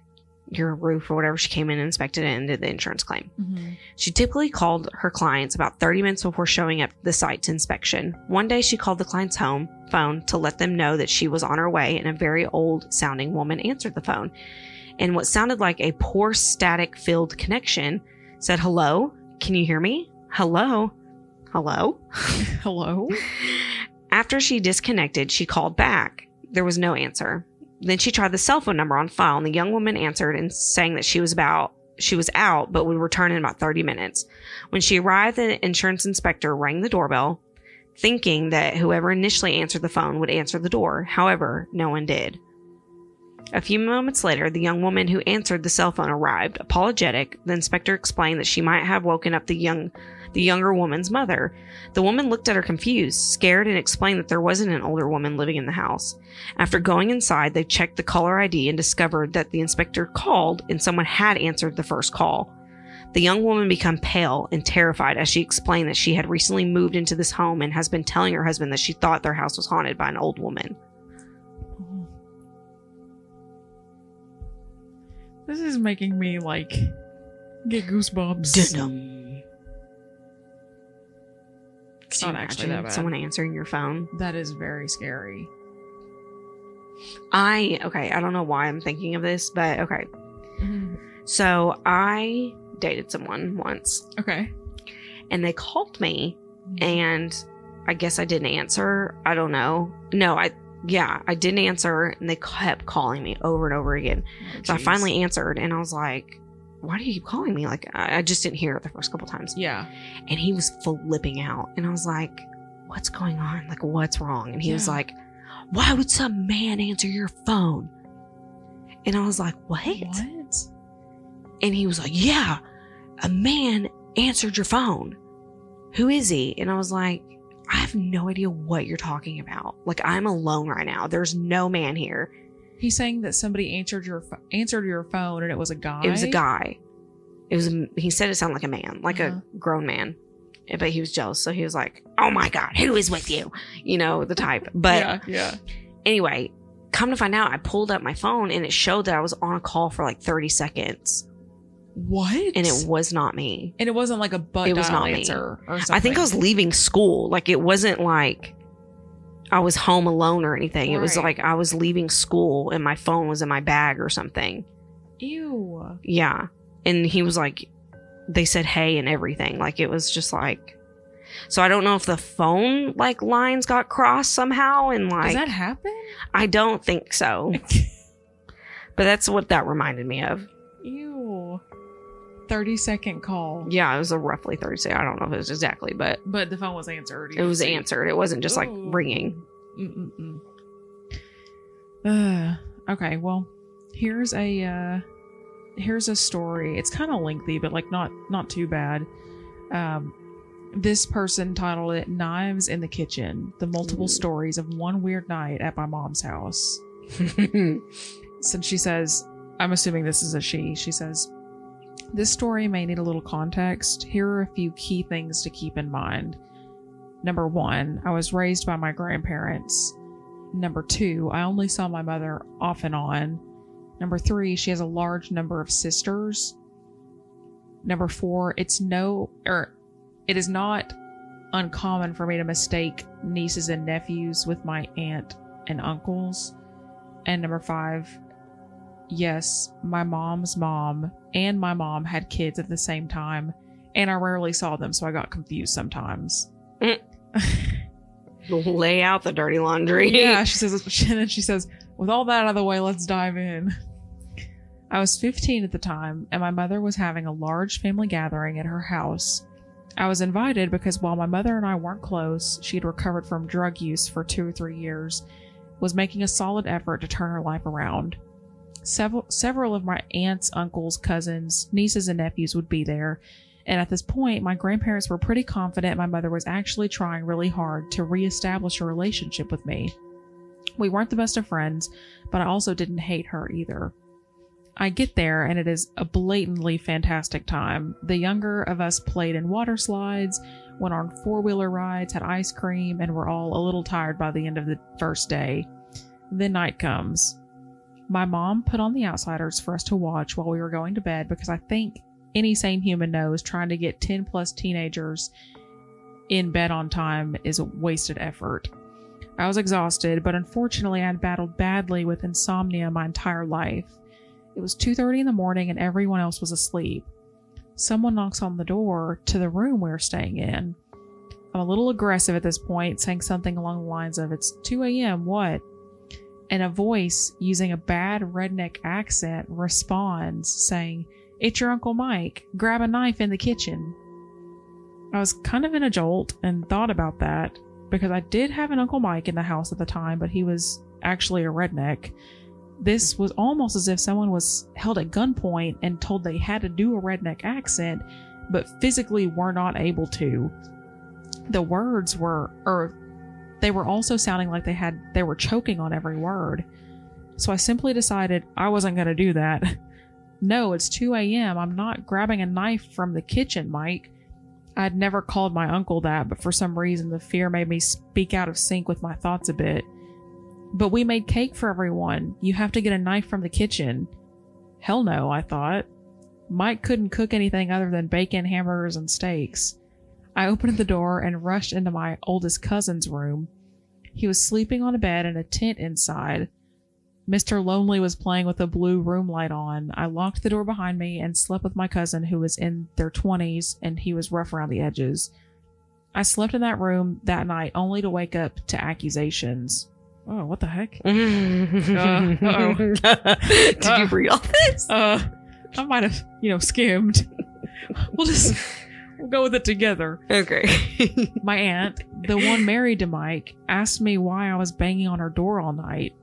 your roof or whatever, she came in and inspected it and did the insurance claim. Mm-hmm. She typically called her clients about thirty minutes before showing up to the site to inspection. One day, she called the client's home phone to let them know that she was on her way, and a very old-sounding woman answered the phone. And what sounded like a poor static-filled connection said, "Hello? Can you hear me? Hello? Hello? Hello?" After she disconnected, she called back. There was no answer. Then she tried the cell phone number on file, and the young woman answered and saying that she was about she was out, but would return in about thirty minutes. When she arrived, the insurance inspector rang the doorbell, thinking that whoever initially answered the phone would answer the door. However, no one did. A few moments later, the young woman who answered the cell phone arrived, apologetic. The inspector explained that she might have woken up the young the younger woman's mother. The woman looked at her confused, scared, and explained that there wasn't an older woman living in the house. After going inside, they checked the caller I D and discovered that the inspector called and someone had answered the first call. The young woman became pale and terrified as she explained that she had recently moved into this home and has been telling her husband that she thought their house was haunted by an old woman. This is making me, like, get goosebumps. Dum-dum. It's not actually that bad. Someone answering your phone. That is very scary. I, okay, I don't know why I'm thinking of this, but okay. Mm-hmm. So I dated someone once. Okay. And they called me, mm-hmm. and I guess I didn't answer. I don't know. No, I... Yeah, I didn't answer, and they kept calling me over and over again. Oh, so I finally answered, and I was like, why do you keep calling me? Like, I, I just didn't hear it the first couple times. Yeah. And he was flipping out, and I was like, what's going on? Like, what's wrong? And he yeah. was like, why would some man answer your phone? And I was like, what? What? And he was like, yeah, a man answered your phone. Who is he? And I was like, I have no idea what you're talking about. Like, I'm alone right now. There's no man here. He's saying that somebody answered your ph- answered your phone, and it was a guy. It was a guy. It was. A, he said it sounded like a man, like uh-huh. a grown man, but he was jealous, so he was like, "Oh my God, who is with you?" You know, the type. But yeah, yeah. Anyway, come to find out, I pulled up my phone, and it showed that I was on a call for like thirty seconds. What? And it was not me. And it wasn't like a butt it was not answer me. Or something. I think I was leaving school. Like, it wasn't like I was home alone or anything. Right. It was like I was leaving school and my phone was in my bag or something. Ew. Yeah. And he was like, they said hey and everything. Like, it was just like, so I don't know if the phone, like, lines got crossed somehow and like. Does that happen? I don't think so. But that's what that reminded me of. Ew. thirty second call. Yeah, it was a roughly thirty second. I don't know if it was exactly, but but the phone was answered. It was see? answered. It wasn't just Ooh. like ringing. Mm-mm-mm. Uh, okay, well, here's a uh, here's a story. It's kind of lengthy, but like not not too bad. Um, this person titled it "Knives in the Kitchen: The Multiple Ooh. Stories of One Weird Night at My Mom's House." Since she says, I'm assuming this is a she. She says, this story may need a little context. Here are a few key things to keep in mind. Number one, I was raised by my grandparents. Number two, I only saw my mother off and on. Number three, she has a large number of sisters. Number four, it's no, or it is not uncommon for me to mistake nieces and nephews with my aunt and uncles. And number five, yes, my mom's mom and my mom had kids at the same time, and I rarely saw them, so I got confused sometimes. Mm. Lay out the dirty laundry. Yeah, she says, and then she says, with all that out of the way, let's dive in. I was fifteen at the time, and my mother was having a large family gathering at her house. I was invited because while my mother and I weren't close, she had recovered from drug use for two or three years, was making a solid effort to turn her life around. Several several of my aunts, uncles, cousins, nieces, and nephews would be there, and at this point, my grandparents were pretty confident my mother was actually trying really hard to reestablish a relationship with me. We weren't the best of friends, but I also didn't hate her either. I get there, and it is a blatantly fantastic time. The younger of us played in water slides, went on four-wheeler rides, had ice cream, and were all a little tired by the end of the first day. Then night comes. My mom put on The Outsiders for us to watch while we were going to bed because I think any sane human knows trying to get ten plus teenagers in bed on time is a wasted effort. I was exhausted, but unfortunately I had battled badly with insomnia my entire life. It was two thirty in the morning and everyone else was asleep. Someone knocks on the door to the room we were staying in. I'm a little aggressive at this point, saying something along the lines of, it's two a.m., what? And a voice using a bad redneck accent responds, saying, it's your Uncle Mike. Grab a knife in the kitchen. I was kind of in a jolt and thought about that because I did have an Uncle Mike in the house at the time, but he was actually a redneck. This was almost as if someone was held at gunpoint and told they had to do a redneck accent but physically were not able to. The words were, or they were also sounding like they had, they were choking on every word. So I simply decided I wasn't going to do that. No, it's two a.m. I'm not grabbing a knife from the kitchen, Mike. I'd never called my uncle that, but for some reason the fear made me speak out of sync with my thoughts a bit. But we made cake for everyone. You have to get a knife from the kitchen. Hell no, I thought. Mike couldn't cook anything other than bacon, hamburgers, and steaks. I opened the door and rushed into my oldest cousin's room. He was sleeping on a bed in a tent inside. Mister Lonely was playing with a blue room light on. I locked the door behind me and slept with my cousin, who was in their twenties, and he was rough around the edges. I slept in that room that night only to wake up to accusations. Oh, what the heck? uh, Did uh, you read all this? Uh, I might have, you know, skimmed. We'll just we'll go with it together. Okay. My aunt, the one married to Mike, asked me why I was banging on her door all night.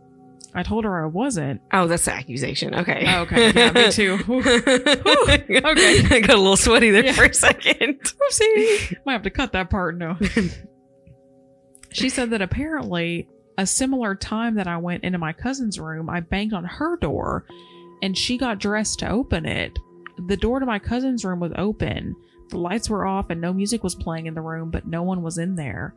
I told her I wasn't. Oh, that's the accusation. Okay. Oh, okay. Yeah, me too. Ooh. Ooh. Okay. I got a little sweaty there yeah. for a second. Oopsie. Might have to cut that part. No. She said that apparently a similar time that I went into my cousin's room, I banged on her door and she got dressed to open it. The door to my cousin's room was open. The lights were off and no music was playing in the room, but no one was in there.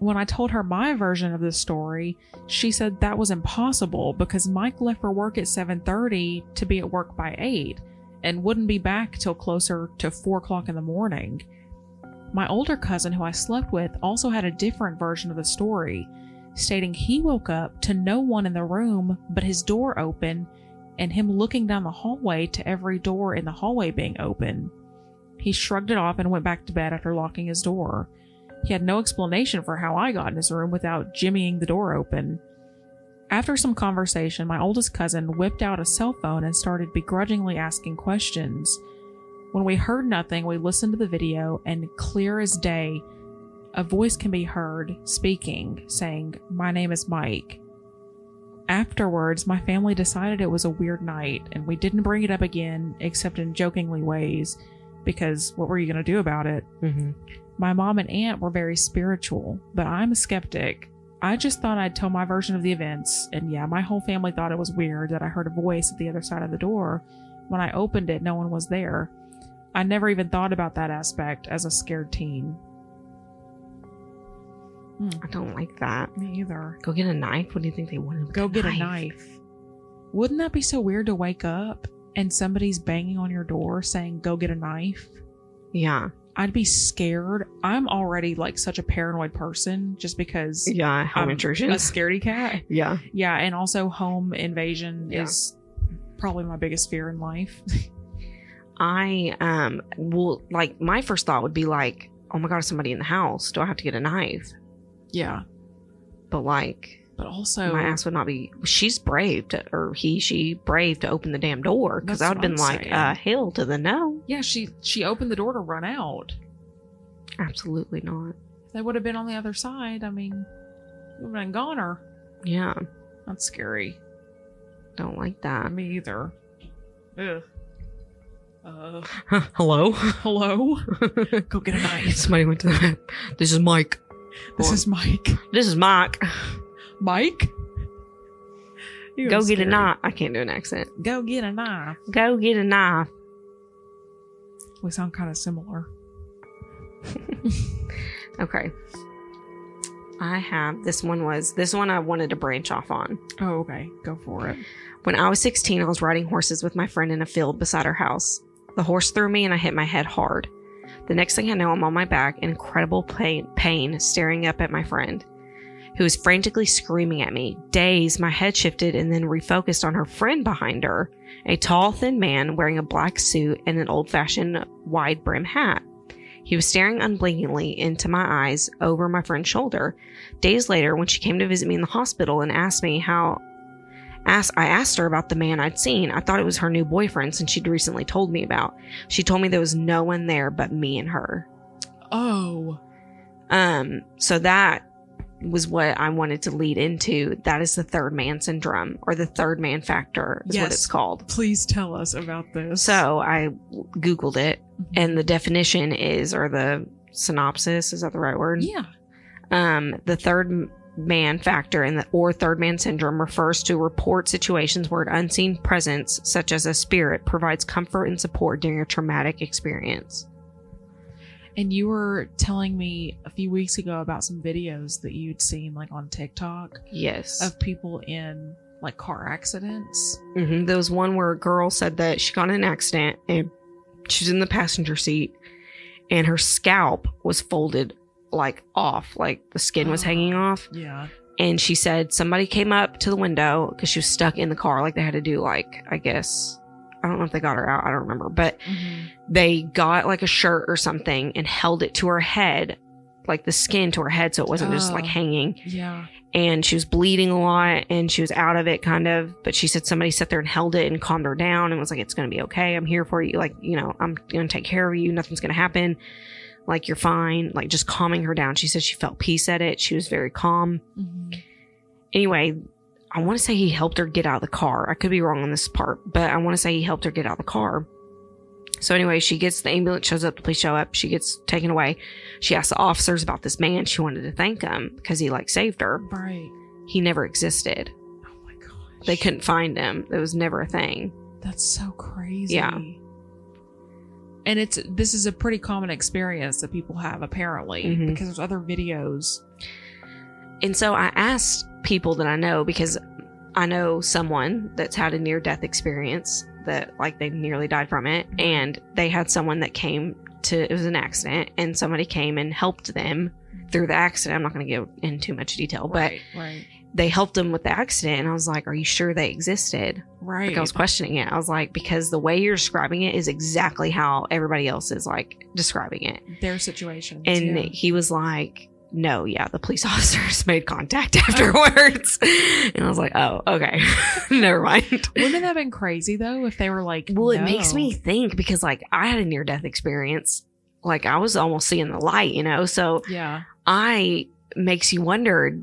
When I told her my version of the story, she said that was impossible because Mike left for work at seven thirty to be at work by eight and wouldn't be back till closer to four o'clock in the morning. My older cousin, who I slept with, also had a different version of the story, stating he woke up to no one in the room but his door open and him looking down the hallway to every door in the hallway being open. He shrugged it off and went back to bed after locking his door. He had no explanation for how I got in his room without jimmying the door open. After some conversation, my oldest cousin whipped out a cell phone and started begrudgingly asking questions. When we heard nothing, we listened to the video, and clear as day, a voice can be heard speaking, saying, "My name is Mike." Afterwards, my family decided it was a weird night, and we didn't bring it up again, except in jokingly ways, because what were you going to do about it? Mm-hmm. My mom and aunt were very spiritual, but I'm a skeptic. I just thought I'd tell my version of the events, and yeah, my whole family thought it was weird that I heard a voice at the other side of the door. When I opened it, no one was there. I never even thought about that aspect as a scared teen. Mm. I don't like that. Me either. Go get a knife? What do you think they wanted with Go a get knife? a knife. Wouldn't that be so weird to wake up and somebody's banging on your door saying, "Go get a knife"? Yeah. I'd be scared. I'm already like such a paranoid person just because yeah, home I'm intrusion. a scaredy cat. Yeah. Yeah. And also home invasion yeah. is probably my biggest fear in life. I um will like my first thought would be like, oh my God, is somebody in the house? Do I have to get a knife? Yeah. But like, but also my ass would not be, she's brave to, or he, she brave to open the damn door. Cause I would have been like, uh, hell to the no. Yeah. She, she opened the door to run out. Absolutely not. They would have been on the other side. I mean, we would have gone her. Yeah. That's scary. Don't like that. Me either. Ugh. Uh, hello? Hello? Go get a knife. Somebody went to the, this is Mike. This or, is Mike. This is Mike. Mike? You're Go scary. Get a knife. I can't do an accent. Go get a knife. Go get a knife. We sound kind of similar. Okay. I have, this one was, this one I wanted to branch off on. Oh, okay. Go for it. When I was sixteen, I was riding horses with my friend in a field beside her house. The horse threw me and I hit my head hard. The next thing I know, I'm on my back in incredible pain, pain staring up at my friend, who is frantically screaming at me. Dazed, my head shifted and then refocused on her friend behind her, a tall, thin man wearing a black suit and an old-fashioned wide-brim hat. He was staring unblinkingly into my eyes over my friend's shoulder. Days later, when she came to visit me in the hospital and asked me how... As I asked her about the man I'd seen. I thought it was her new boyfriend since she'd recently told me about. She told me there was no one there but me and her. Oh. Um, so that was what I wanted to lead into. That is the third man syndrome, or the third man factor is yes. what it's called. Please tell us about this. So I Googled it, mm-hmm. and the definition is, or the synopsis, is that the right word? Yeah. Um, the third man factor and the or third man syndrome refers to report situations where an unseen presence, such as a spirit, provides comfort and support during a traumatic experience. And you were telling me a few weeks ago about some videos that you'd seen, like on TikTok. Yes. Of people in like car accidents. Mm-hmm. There was one where a girl said that she got in an accident and she's in the passenger seat and her scalp was folded like off, like the skin was uh, hanging off. Yeah. And she said somebody came up to the window because she was stuck in the car. Like they had to do like, I guess, I don't know if they got her out. I don't remember. But mm-hmm. they got like a shirt or something and held it to her head, like the skin to her head, so it wasn't oh, just like hanging. Yeah. And she was bleeding a lot and she was out of it kind of. But she said somebody sat there and held it and calmed her down and was like, it's going to be okay. I'm here for you. Like, you know, I'm going to take care of you. Nothing's going to happen. Like, you're fine. Like, just calming her down. She said she felt peace at it. She was very calm. Mm-hmm. Anyway, I want to say he helped her get out of the car. I could be wrong on this part, but I want to say he helped her get out of the car. So anyway, she gets the ambulance, shows up, the police show up. She gets taken away. She asks the officers about this man. She wanted to thank him because he like saved her. Right. He never existed. Oh my gosh. They couldn't find him. There was never a thing. That's so crazy. Yeah. And it's this is a pretty common experience that people have apparently mm-hmm. because there's other videos. And so I asked people that I know, because I know someone that's had a near-death experience that like they nearly died from it, and they had someone that came to, it was an accident, and somebody came and helped them through the accident. I'm not going to go into too much detail, right, but right. they helped them with the accident, and I was like, are you sure they existed? Right. Like I was questioning it. I was like, because the way you're describing it is exactly how everybody else is like describing it. Their situation. And yeah. he was like, no, yeah, the police officers made contact afterwards. Oh. And I was like, oh, okay. Never mind. Wouldn't that have been crazy, though, if they were like, well, no. It makes me think, because, like, I had a near-death experience. Like, I was almost seeing the light, you know? So yeah, I makes you wonder,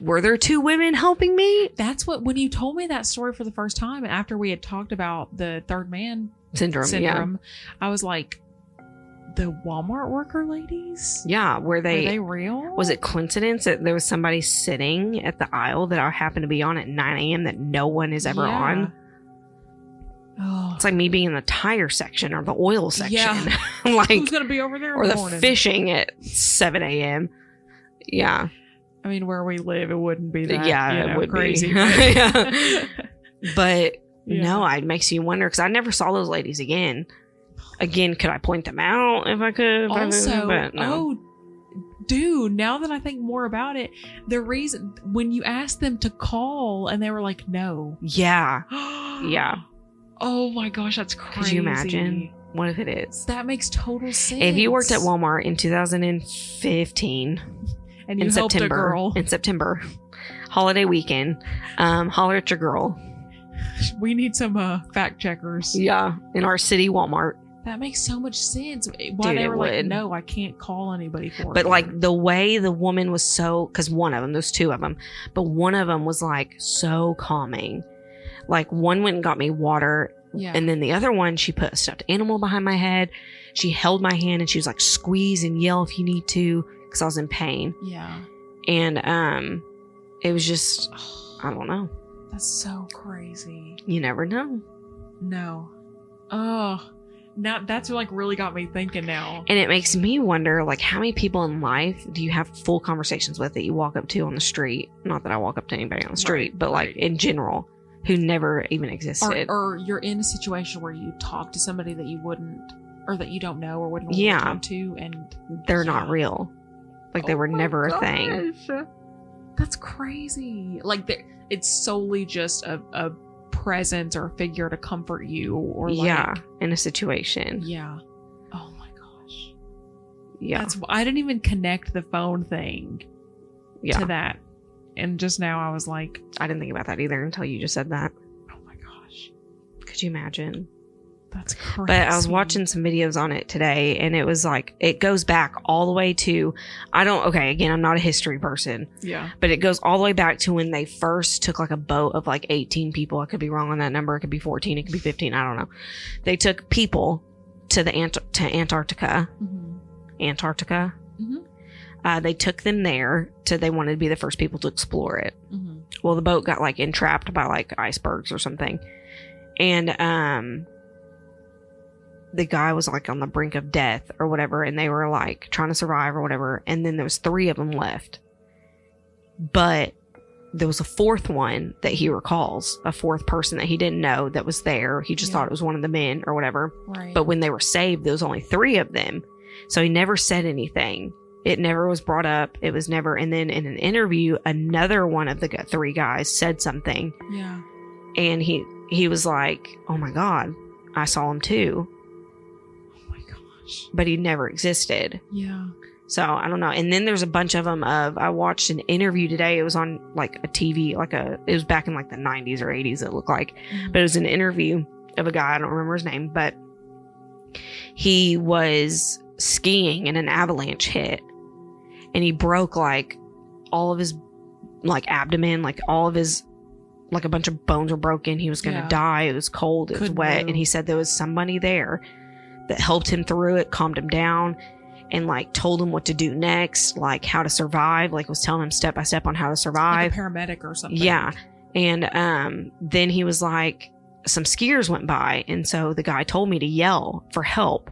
were there two women helping me? That's what, when you told me that story for the first time, and after we had talked about the third man syndrome, syndrome yeah. I was like, the Walmart worker ladies? Yeah. Were they, were they real? Was it coincidence that there was somebody sitting at the aisle that I happened to be on at nine a.m. that no one is ever yeah. on? Oh. It's like me being in the tire section or the oil section. Yeah. Like, who's going to be over there? Or the morning? Fishing at seven a.m. Yeah. I mean, where we live, it wouldn't be that yeah, you know, it would crazy. Be. yeah. But yeah. no, it makes you wonder, because I never saw those ladies again. Again, could I point them out if I could? Also, but no. oh, dude, now that I think more about it, the reason when you asked them to call and they were like, no. Yeah. yeah. Oh my gosh, that's crazy. Could you imagine? What if it is? That makes total sense. If you worked at Walmart in two thousand fifteen and you in helped September, a girl. In September, holiday weekend, um, holler at your girl. We need some uh, fact checkers. Yeah. In our city Walmart. That makes so much sense. Why Dude, they were like, would. No, I can't call anybody for it. But, like, the way the woman was so... Because one of them, there's two of them. But one of them was, like, so calming. Like, one went and got me water. Yeah. And then the other one, she put a stuffed animal behind my head. She held my hand and she was like, squeeze and yell if you need to. Because I was in pain. Yeah. And um, it was just... I don't know. That's so crazy. You never know. No. Oh... Now that's what, like, really got me thinking now. And it makes me wonder, like, how many people in life do you have full conversations with that you walk up to on the street? Not that I walk up to anybody on the street, right, but right. like in general, who never even existed. Or, or you're in a situation where you talk to somebody that you wouldn't, or that you don't know or wouldn't want yeah. to talk to, and they're yeah. not real. Like, they oh were never gosh. a thing. That's crazy. Like, it's solely just a, a presence or figure to comfort you, or like, yeah in a situation. Yeah oh my gosh. Yeah that's, I didn't even connect the phone thing yeah. to that, and just now I was like, I didn't think about that either until you just said that. Oh my gosh, could you imagine? That's crazy. But I was watching some videos on it today, and it was like, it goes back all the way to, I don't, okay, again, I'm not a history person. Yeah. But it goes all the way back to when they first took like a boat of like eighteen people. I could be wrong on that number. It could be fourteen. It could be fifteen. I don't know. They took people to the Ant- to Antarctica. Mm-hmm. Antarctica. Mm-hmm. Uh, they took them there to, they wanted to be the first people to explore it. Mm-hmm. Well, the boat got like entrapped by like icebergs or something. And, um... the guy was like on the brink of death or whatever, and they were like trying to survive or whatever, and then there was three of them left, but there was a fourth one that he recalls, a fourth person that he didn't know that was there. He just yeah. thought it was one of the men or whatever, right. But when they were saved, there was only three of them, so he never said anything. It never was brought up. It was never. And then in an interview, another one of the three guys said something, yeah, and he he was like, oh my god, I saw him too. But he never existed. Yeah. So I don't know. And then there's a bunch of them. Of I watched an interview today. It was on like a T V, like a. It was back in like the nineties or eighties. It looked like, mm-hmm. But it was an interview of a guy. I don't remember his name, but he was skiing and an avalanche hit, and he broke like all of his like abdomen, like all of his. Like a bunch of bones were broken. He was going to yeah. die. It was cold. It Could was wet, know. And he said there was somebody there that helped him through it, calmed him down, and like told him what to do next, like how to survive, like was telling him step by step on how to survive. Like a paramedic or something. Yeah. And um, then he was like, some skiers went by, and so the guy told me to yell for help,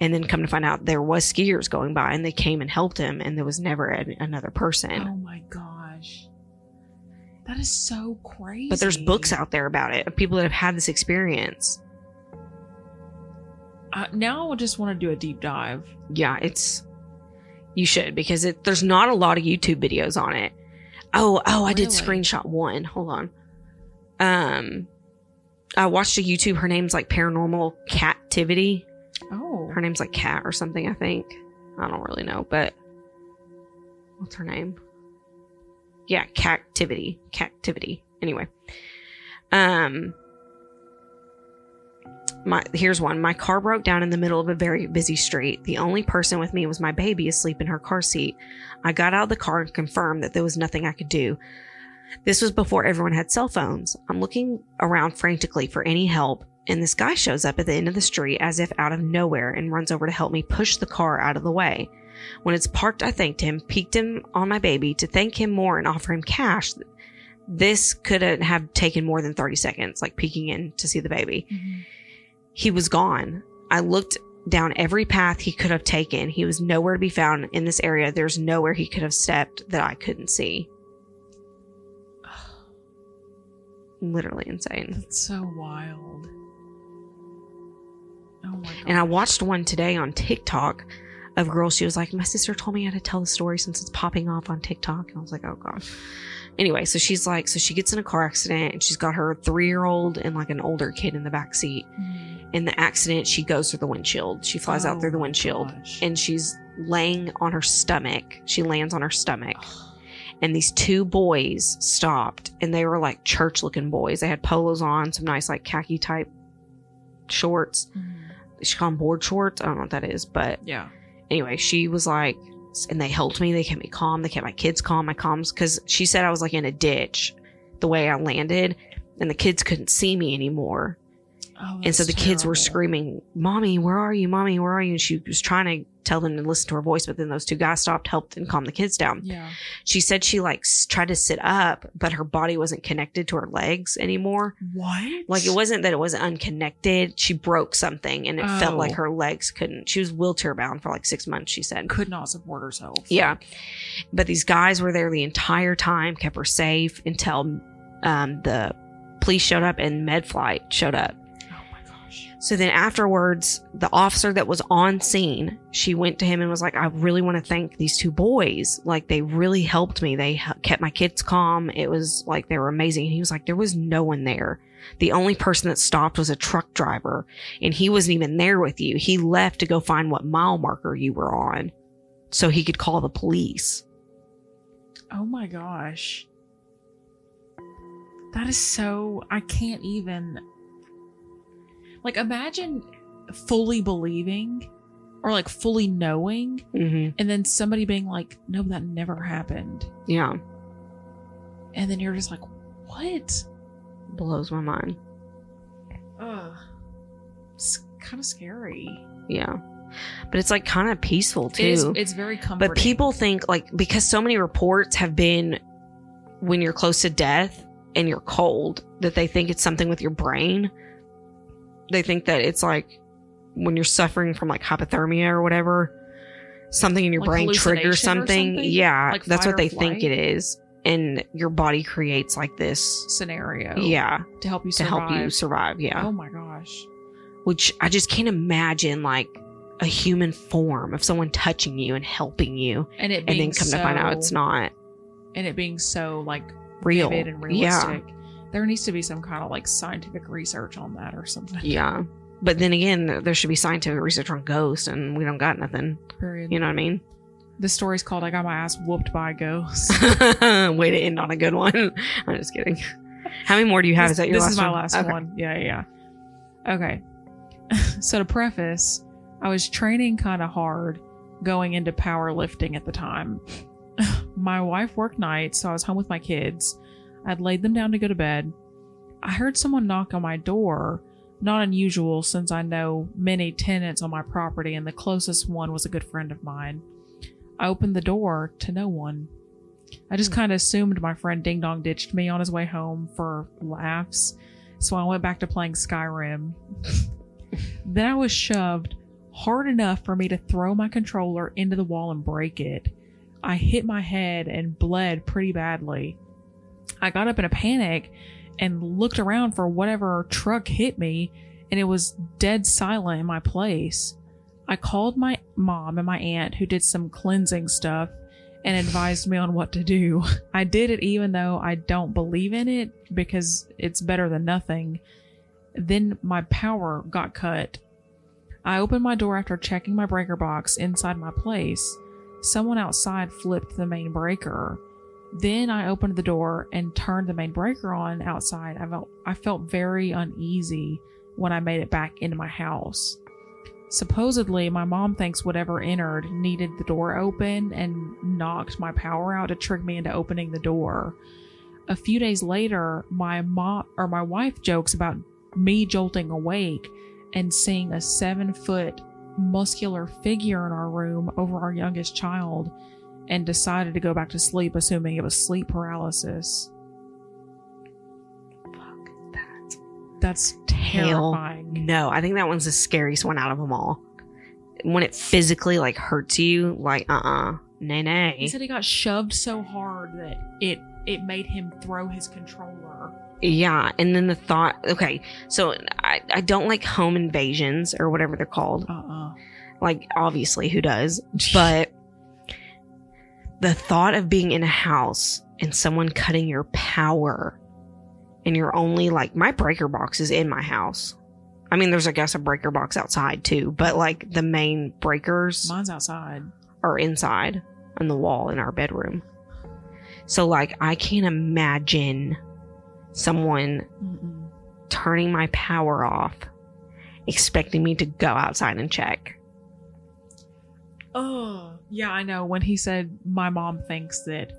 and then come to find out there was skiers going by, and they came and helped him, and there was never a- another person. Oh my gosh. That is so crazy. But there's books out there about it, of people that have had this experience. Uh, now I just want to do a deep dive. Yeah, it's... You should, because it, there's not a lot of YouTube videos on it. Oh, oh, I really? did screenshot one. Hold on. Um, I watched a YouTube. Her name's like Paranormal Captivity. Oh. Her name's like Cat or something, I think. I don't really know, but... What's her name? Yeah, Captivity. Captivity. Anyway. Um... My, here's one. My car broke down in the middle of a very busy street. The only person with me was my baby asleep in her car seat. I got out of the car and confirmed that there was nothing I could do. This was before everyone had cell phones. I'm looking around frantically for any help, and this guy shows up at the end of the street as if out of nowhere and runs over to help me push the car out of the way. When it's parked, I thanked him, peeked him on my baby to thank him more and offer him cash. This couldn't have taken more than thirty seconds, like peeking in to see the baby. Mm-hmm. He was gone. I looked down every path he could have taken. He was nowhere to be found in this area. There's nowhere he could have stepped that I couldn't see. Literally insane. That's so wild. Oh my God. And I watched one today on TikTok of girls. She was like, my sister told me how to tell the story since it's popping off on TikTok. And I was like, oh God. Anyway, so she's like, so she gets in a car accident, and she's got her three-year-old and like an older kid in the back seat. Mm-hmm. In the accident, she goes through the windshield. She flies oh out through the windshield, gosh. And she's laying on her stomach. She lands on her stomach. And these two boys stopped, and they were like church-looking boys. They had polos on, some nice like khaki-type shorts. Mm. She called them board shorts. I don't know what that is, but yeah. Anyway, she was like, and they helped me. They kept me calm. They kept my kids calm. My comms, because she said I was like in a ditch the way I landed, and the kids couldn't see me anymore. Oh, and so the terrible. Kids were screaming, Mommy, where are you? Mommy, where are you? And she was trying to tell them to listen to her voice, but then those two guys stopped, helped, and calmed the kids down. Yeah. She said she like tried to sit up, but her body wasn't connected to her legs anymore. What? Like it wasn't that it wasn't unconnected. She broke something, and it oh. felt like her legs couldn't. She was wheelchair bound for like six months, she said. Could not support herself. Yeah. But these guys were there the entire time, kept her safe until um, the police showed up and MedFlight showed up. So then afterwards, the officer that was on scene, she went to him and was like, I really want to thank these two boys. Like, they really helped me. They h- kept my kids calm. It was like, they were amazing. And he was like, there was no one there. The only person that stopped was a truck driver. And he wasn't even there with you. He left to go find what mile marker you were on so he could call the police. Oh my gosh. That is so, I can't even... Like, imagine fully believing or like fully knowing, mm-hmm. and then somebody being like, no, that never happened. Yeah. And then you're just like, what? Blows my mind. Ugh. It's kind of scary. Yeah. But it's like kind of peaceful too. It is, it's very comforting. But people think, like, because so many reports have been when you're close to death and you're cold, that they think it's something with your brain. They think that it's like when you're suffering from like hypothermia or whatever, something in your like brain triggers something. something. Yeah. Like that's what they flight? think it is. And your body creates like this scenario. Yeah. To help you survive. To help you survive. Yeah. Oh my gosh. Which I just can't imagine, like, a human form of someone touching you and helping you, and it being and then come so, to find out it's not, and it being so like real and realistic. Yeah. There needs to be some kind of like scientific research on that or something. Yeah, but then again, there should be scientific research on ghosts, and we don't got nothing. Period. You know what I mean? The story's called "I Got My Ass Whooped by a Ghost." Way to end on a good one. I'm just kidding. How many more do you have? This, is that your last one? This is my one? last okay. one. Yeah, yeah. Okay. So to preface, I was training kind of hard going into powerlifting at the time. My wife worked nights, so I was home with my kids. I'd laid them down to go to bed. I heard someone knock on my door, not unusual since I know many tenants on my property, and the closest one was a good friend of mine. I opened the door to no one. I just kind of assumed my friend Ding Dong ditched me on his way home for laughs, so I went back to playing Skyrim. Then I was shoved hard enough for me to throw my controller into the wall and break it. I hit my head and bled pretty badly. I got up in a panic and looked around for whatever truck hit me, and it was dead silent in my place. I called my mom and my aunt, who did some cleansing stuff and advised me on what to do. I did it even though I don't believe in it, because it's better than nothing. Then my power got cut. I opened my door after checking my breaker box inside my place. Someone outside flipped the main breaker. Then I opened the door and turned the main breaker on outside. I felt, I felt very uneasy when I made it back into my house. Supposedly, my mom thinks whatever entered needed the door open and knocked my power out to trick me into opening the door. A few days later, my mom or my wife jokes about me jolting awake and seeing a seven-foot muscular figure in our room over our youngest child, and decided to go back to sleep, assuming it was sleep paralysis. Fuck that. That's terrifying. Hell no, I think that one's the scariest one out of them all. When it physically, like, hurts you, like, uh-uh, nay, nay. He said he got shoved so hard that it, it made him throw his controller. Yeah, and then the thought, okay, so I, I don't like home invasions or whatever they're called. Uh-uh. Like, obviously, who does? But the thought of being in a house and someone cutting your power, and you're only like, my breaker box is in my house. I mean, there's, I guess, a breaker box outside too, but like the main breakers. Mine's outside. Or inside on the wall in our bedroom. So, like, I can't imagine someone Mm-mm. turning my power off, expecting me to go outside and check. Oh, yeah, I know. When he said my mom thinks that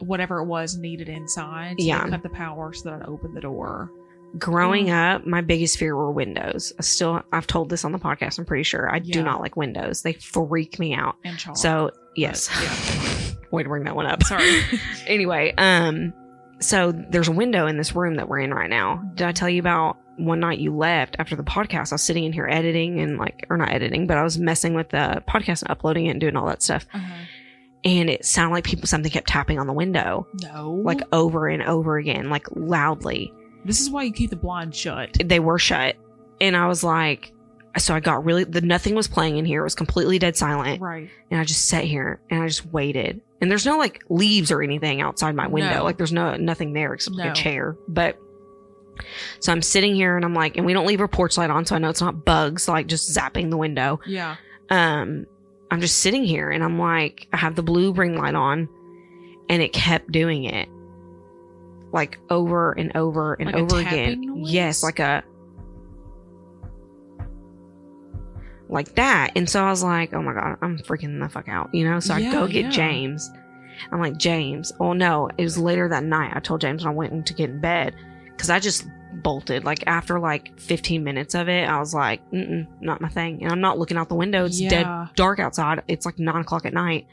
whatever it was needed inside, so yeah, I cut the power so that I'd open the door. Growing mm. up, my biggest fear were windows. I still, I've told this on the podcast, I'm pretty sure. I yeah. do not like windows. They freak me out. And chalk, so, yes. But, yeah. Way to bring that one up. Sorry. Anyway, um... so there's a window in this room that we're in right now. Did I tell you about one night you left after the podcast? I was sitting in here editing and like, or not editing, but I was messing with the podcast and uploading it and doing all that stuff. Uh-huh. And it sounded like people, something kept tapping on the window. No. Like over and over again, like loudly. This is why you keep the blinds shut. They were shut. And I was like, so I got really, the nothing was playing in here. It was completely dead silent. Right. And I just sat here and I just waited. And there's no, like, leaves or anything outside my window. No. Like, there's no nothing there except, like, no. a chair. But, so I'm sitting here, and I'm like, and we don't leave our porch light on, so I know it's not bugs, like, just zapping the window. Yeah. Um, I'm just sitting here, and I'm like, I have the blue ring light on, and it kept doing it. Like, over and over and like over again. Noise? Yes, like a... like that. And so I was like, oh my God, I'm freaking the fuck out, you know? So yeah, I go get yeah. James. I'm like, James. Oh no, it was later that night. I told James when I went to get in bed because I just bolted. Like after like fifteen minutes of it, I was like, mm-mm, not my thing. And I'm not looking out the window. It's yeah. dead dark outside. It's like nine o'clock at night.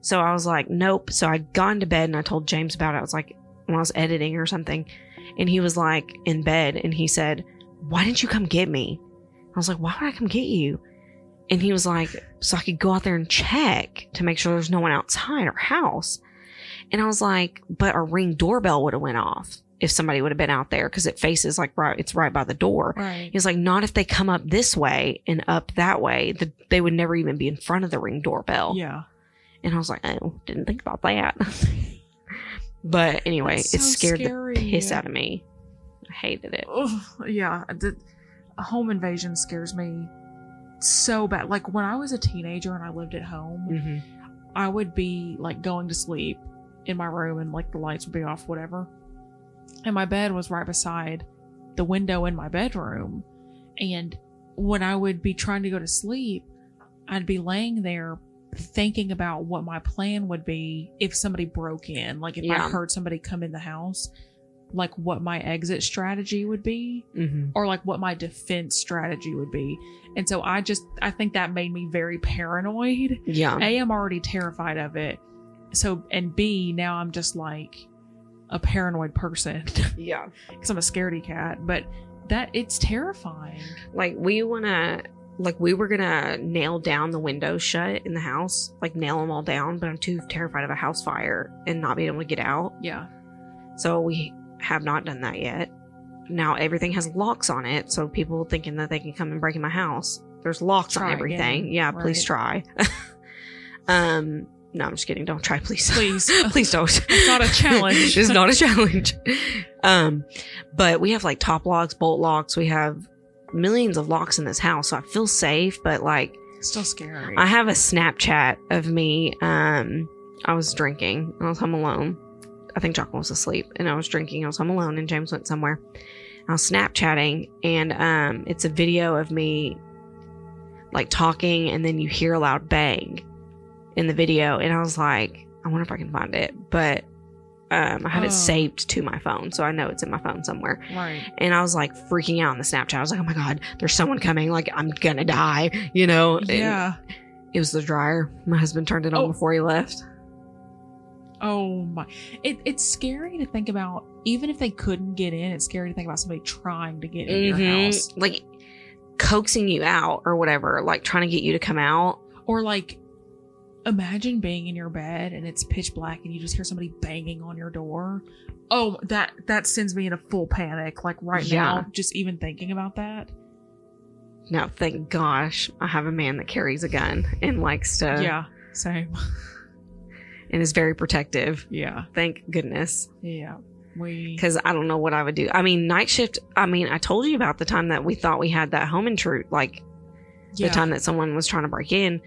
So I was like, nope. So I got into bed and I told James about it. I was like, when I was editing or something. And he was like in bed and he said, why didn't you come get me? I was like, why would I come get you? And he was like, so I could go out there and check to make sure there's no one outside our house. And I was like, but our Ring doorbell would have went off if somebody would have been out there because it faces like right, it's right by the door. Right. He was like, not if they come up this way and up that way, the, they would never even be in front of the Ring doorbell. Yeah. And I was like, oh, didn't think about that. But anyway, it scared scary. the piss out of me. I hated it. Ugh, yeah. The home invasion scares me so bad. Like when I was a teenager and I lived at home, mm-hmm. I would be like going to sleep in my room and like the lights would be off, whatever. And my bed was right beside the window in my bedroom. And when I would be trying to go to sleep, I'd be laying there thinking about what my plan would be if somebody broke in, like if yeah. I heard somebody come in the house, like what my exit strategy would be, mm-hmm. or like what my defense strategy would be. And so I just, I think that made me very paranoid. Yeah. A, I'm already terrified of it. So, and B, now I'm just like a paranoid person. Yeah. Because I'm a scaredy cat, but that, it's terrifying. Like we want to, Like, we were going to nail down the windows shut in the house. Like, nail them all down. But I'm too terrified of a house fire and not being able to get out. Yeah. So, we have not done that yet. Now, everything has locks on it. So, people thinking that they can come and break in my house. There's locks try on everything. Again. Yeah, right. Please try. um, no, I'm just kidding. Don't try, please. Please. Please don't. It's not a challenge. It's not a challenge. Um, but we have, like, top locks, bolt locks. We have millions of locks in this house, so I feel safe, but like still scary. I have a Snapchat of me. um I was drinking, I was home alone, I think Jocko was asleep, and I was drinking, I was home alone, and James went somewhere. I was Snapchatting, and um it's a video of me like talking, and then you hear a loud bang in the video, and I was like, I wonder if I can find it, but Um, I have oh. it saved to my phone, so I know it's in my phone somewhere. Right. And I was like freaking out on the Snapchat. I was like, oh my God, there's someone coming. Like, I'm gonna die, you know? Yeah. And it was the dryer. My husband turned it on oh. before he left. Oh my. It, it's scary to think about, even if they couldn't get in, it's scary to think about somebody trying to get in mm-hmm. your house. Like, coaxing you out or whatever, like trying to get you to come out. Or like, imagine being in your bed and it's pitch black and you just hear somebody banging on your door. Oh, that that sends me in a full panic. Like right yeah. now, just even thinking about that. No, thank gosh, I have a man that carries a gun and likes to. Yeah, same. And is very protective. Yeah, thank goodness. Yeah, we. Because I don't know what I would do. I mean, night shift. I mean, I told you about the time that we thought we had that home intrude. Like yeah. the time that someone was trying to break in.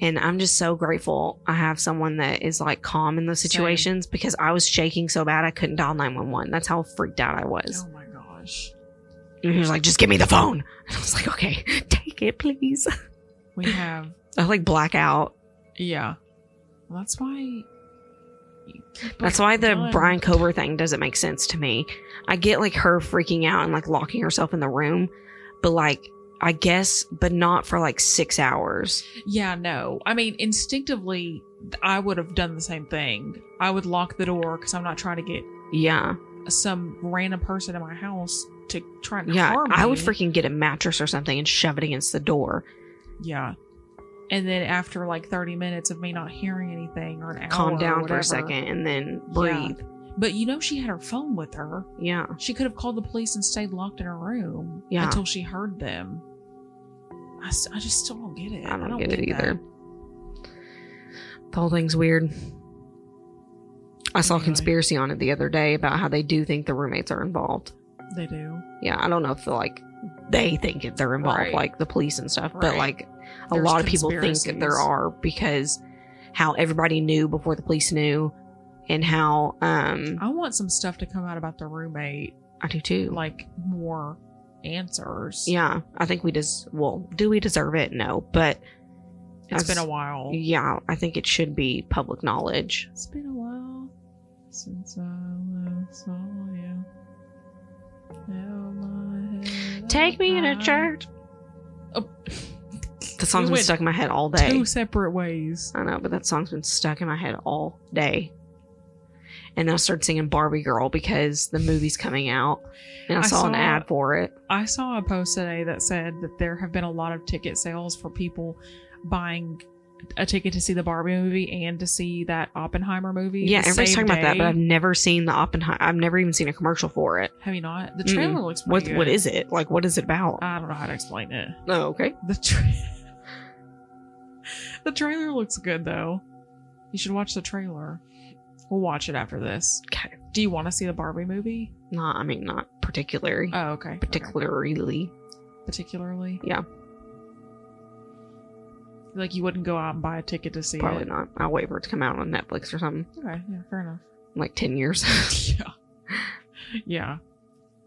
And I'm just so grateful I have someone that is like calm in those situations. Same. Because I was shaking so bad I couldn't dial nine one one. That's how freaked out I was. Oh my gosh. And he was like, just give me the phone. And I was like, okay, take it, please. We have. I like black out. Yeah. Well, that's why. That's why the done. Brian Kohberger thing doesn't make sense to me. I get like her freaking out and like locking herself in the room. But like. I guess, but not for like six hours. Yeah, no. I mean, instinctively, I would have done the same thing. I would lock the door because I'm not trying to get yeah some random person in my house to try and yeah, harm me. I would freaking get a mattress or something and shove it against the door. Yeah. And then after like thirty minutes of me not hearing anything or an hour, calm down or whatever, for a second and then breathe. Yeah. But you know, she had her phone with her. Yeah. She could have called the police and stayed locked in her room yeah. until she heard them. I, I just still don't get it. I don't, I don't get, get it either. That. The whole thing's weird. I saw anyway. a conspiracy on it the other day about how they do think the roommates are involved. They do? Yeah, I don't know if like they think if they're involved, right. like the police and stuff, right. but like a There's lot of people think that there are because how everybody knew before the police knew and how... um I want some stuff to come out about the roommate. I do too. Like more... answers. Yeah, I think we just, well, do we deserve it? No, but it's been a while. Yeah, I think it should be public knowledge. It's been a while since I last saw you. Take me to church. Oh. The song's we been stuck in my head all day. Two separate ways. I know, but that song's been stuck in my head all day. And I started singing Barbie Girl because the movie's coming out. And I, I saw, saw an ad for it. I saw a post today that said that there have been a lot of ticket sales for people buying a ticket to see the Barbie movie and to see that Oppenheimer movie. Yeah, everybody's talking day. about that, but I've never seen the Oppenheimer. I've never even seen a commercial for it. Have you not? The trailer mm. looks pretty what, good. What is it? Like, what is it about? I don't know how to explain it. Oh, okay. The trailer... The trailer looks good, though. You should watch the trailer. We'll watch it after this. Okay. Do you want to see the Barbie movie? No, I mean, not particularly. Oh, okay. Particularly. Okay. Particularly? Yeah. Like, you wouldn't go out and buy a ticket to see Probably it? Probably not. I'll wait for it to come out on Netflix or something. Okay, yeah, fair enough. Like ten years. Yeah. Yeah.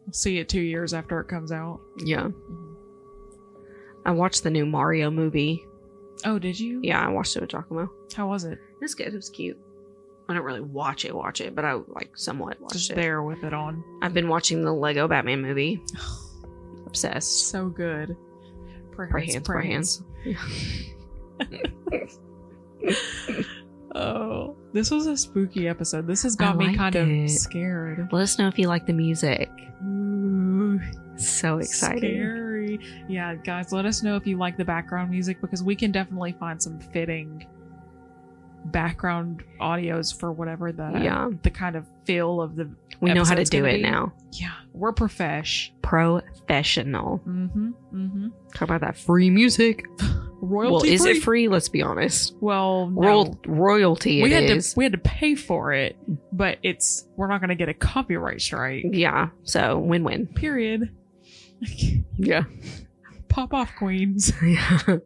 We'll see it two years after it comes out. Yeah. Mm-hmm. I watched the new Mario movie. Oh, did you? Yeah, I watched it with Giacomo. How was it? It was good. It was cute. I don't really watch it, watch it, but I, like, somewhat watched Just it. Just there with it on. I've been watching the Lego Batman movie. Obsessed. So good. Prayer pray hands, pray hands. Oh, this was a spooky episode. This has got I me kind it. of scared. Let us know if you like the music. Ooh, so exciting. Scared. Yeah, guys, let us know if you like the background music, because we can definitely find some fitting background audios for whatever the yeah. the kind of feel of the we know how to do it be. now. Yeah, we're profesh. Professional. Mm-hmm. Mm-hmm. Talk about that free music. Royalty. Well, is free? it free? Let's be honest. Well, no. Royal, royalty. We it had is. to we had to pay for it, but it's we're not going to get a copyright strike. Yeah. So win-win. Period. Yeah. Pop off, queens. Yeah.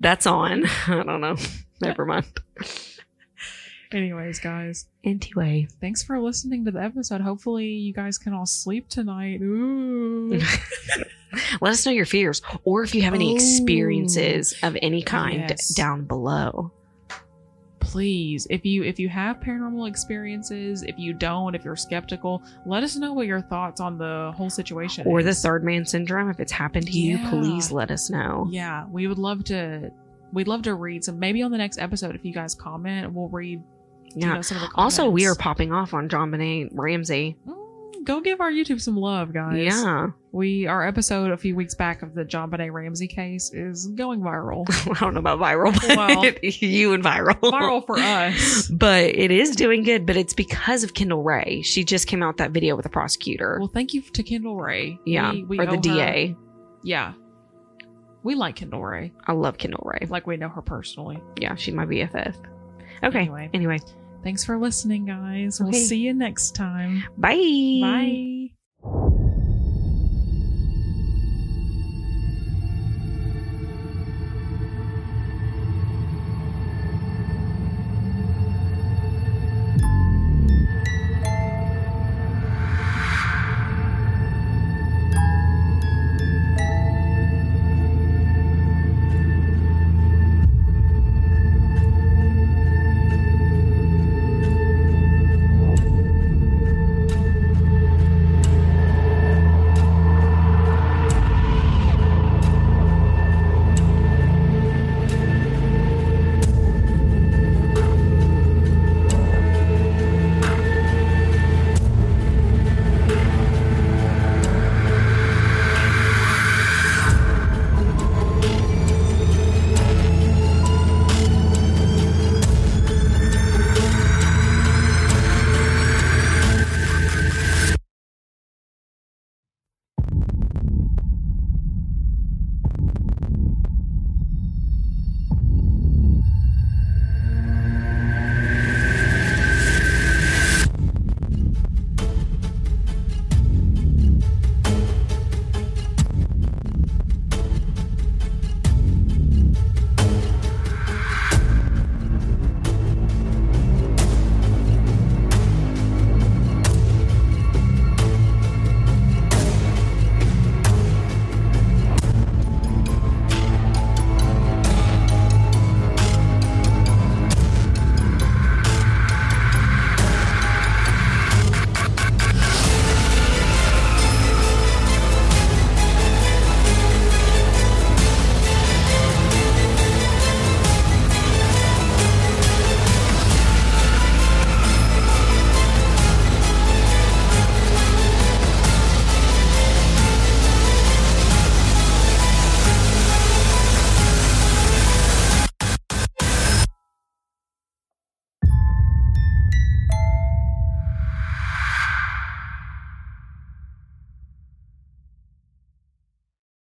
That's on. I don't know. Never mind. Anyways, guys. Anyway. Thanks for listening to the episode. Hopefully you guys can all sleep tonight. Ooh. Let us know your fears, or if you have any experiences oh, of any kind yes. down below. Please, if you if you have paranormal experiences, if you don't, if you're skeptical, let us know what your thoughts on the whole situation or is. the third man syndrome. If it's happened to yeah. you, please let us know. Yeah, we would love to. We'd love to read some. Maybe on the next episode, if you guys comment, we'll read. Yeah. You know, some of the comments. Also, we are popping off on JonBenet Ramsey. Mm, go give our YouTube some love, guys. Yeah. We our episode a few weeks back of the JonBenet Ramsey case is going viral. I don't know about viral, but well, you and viral. Viral for us. But it is doing good, but it's because of Kendall Rae. She just came out with that video with the prosecutor. Well, thank you to Kendall Rae. Yeah. We, we or the D A. Her. Yeah. We like Kendall Rae. I love Kendall Rae. Like, we know her personally. Yeah, she's my B F F. Okay. Anyway. anyway. Thanks for listening, guys. Okay. We'll see you next time. Bye. Bye.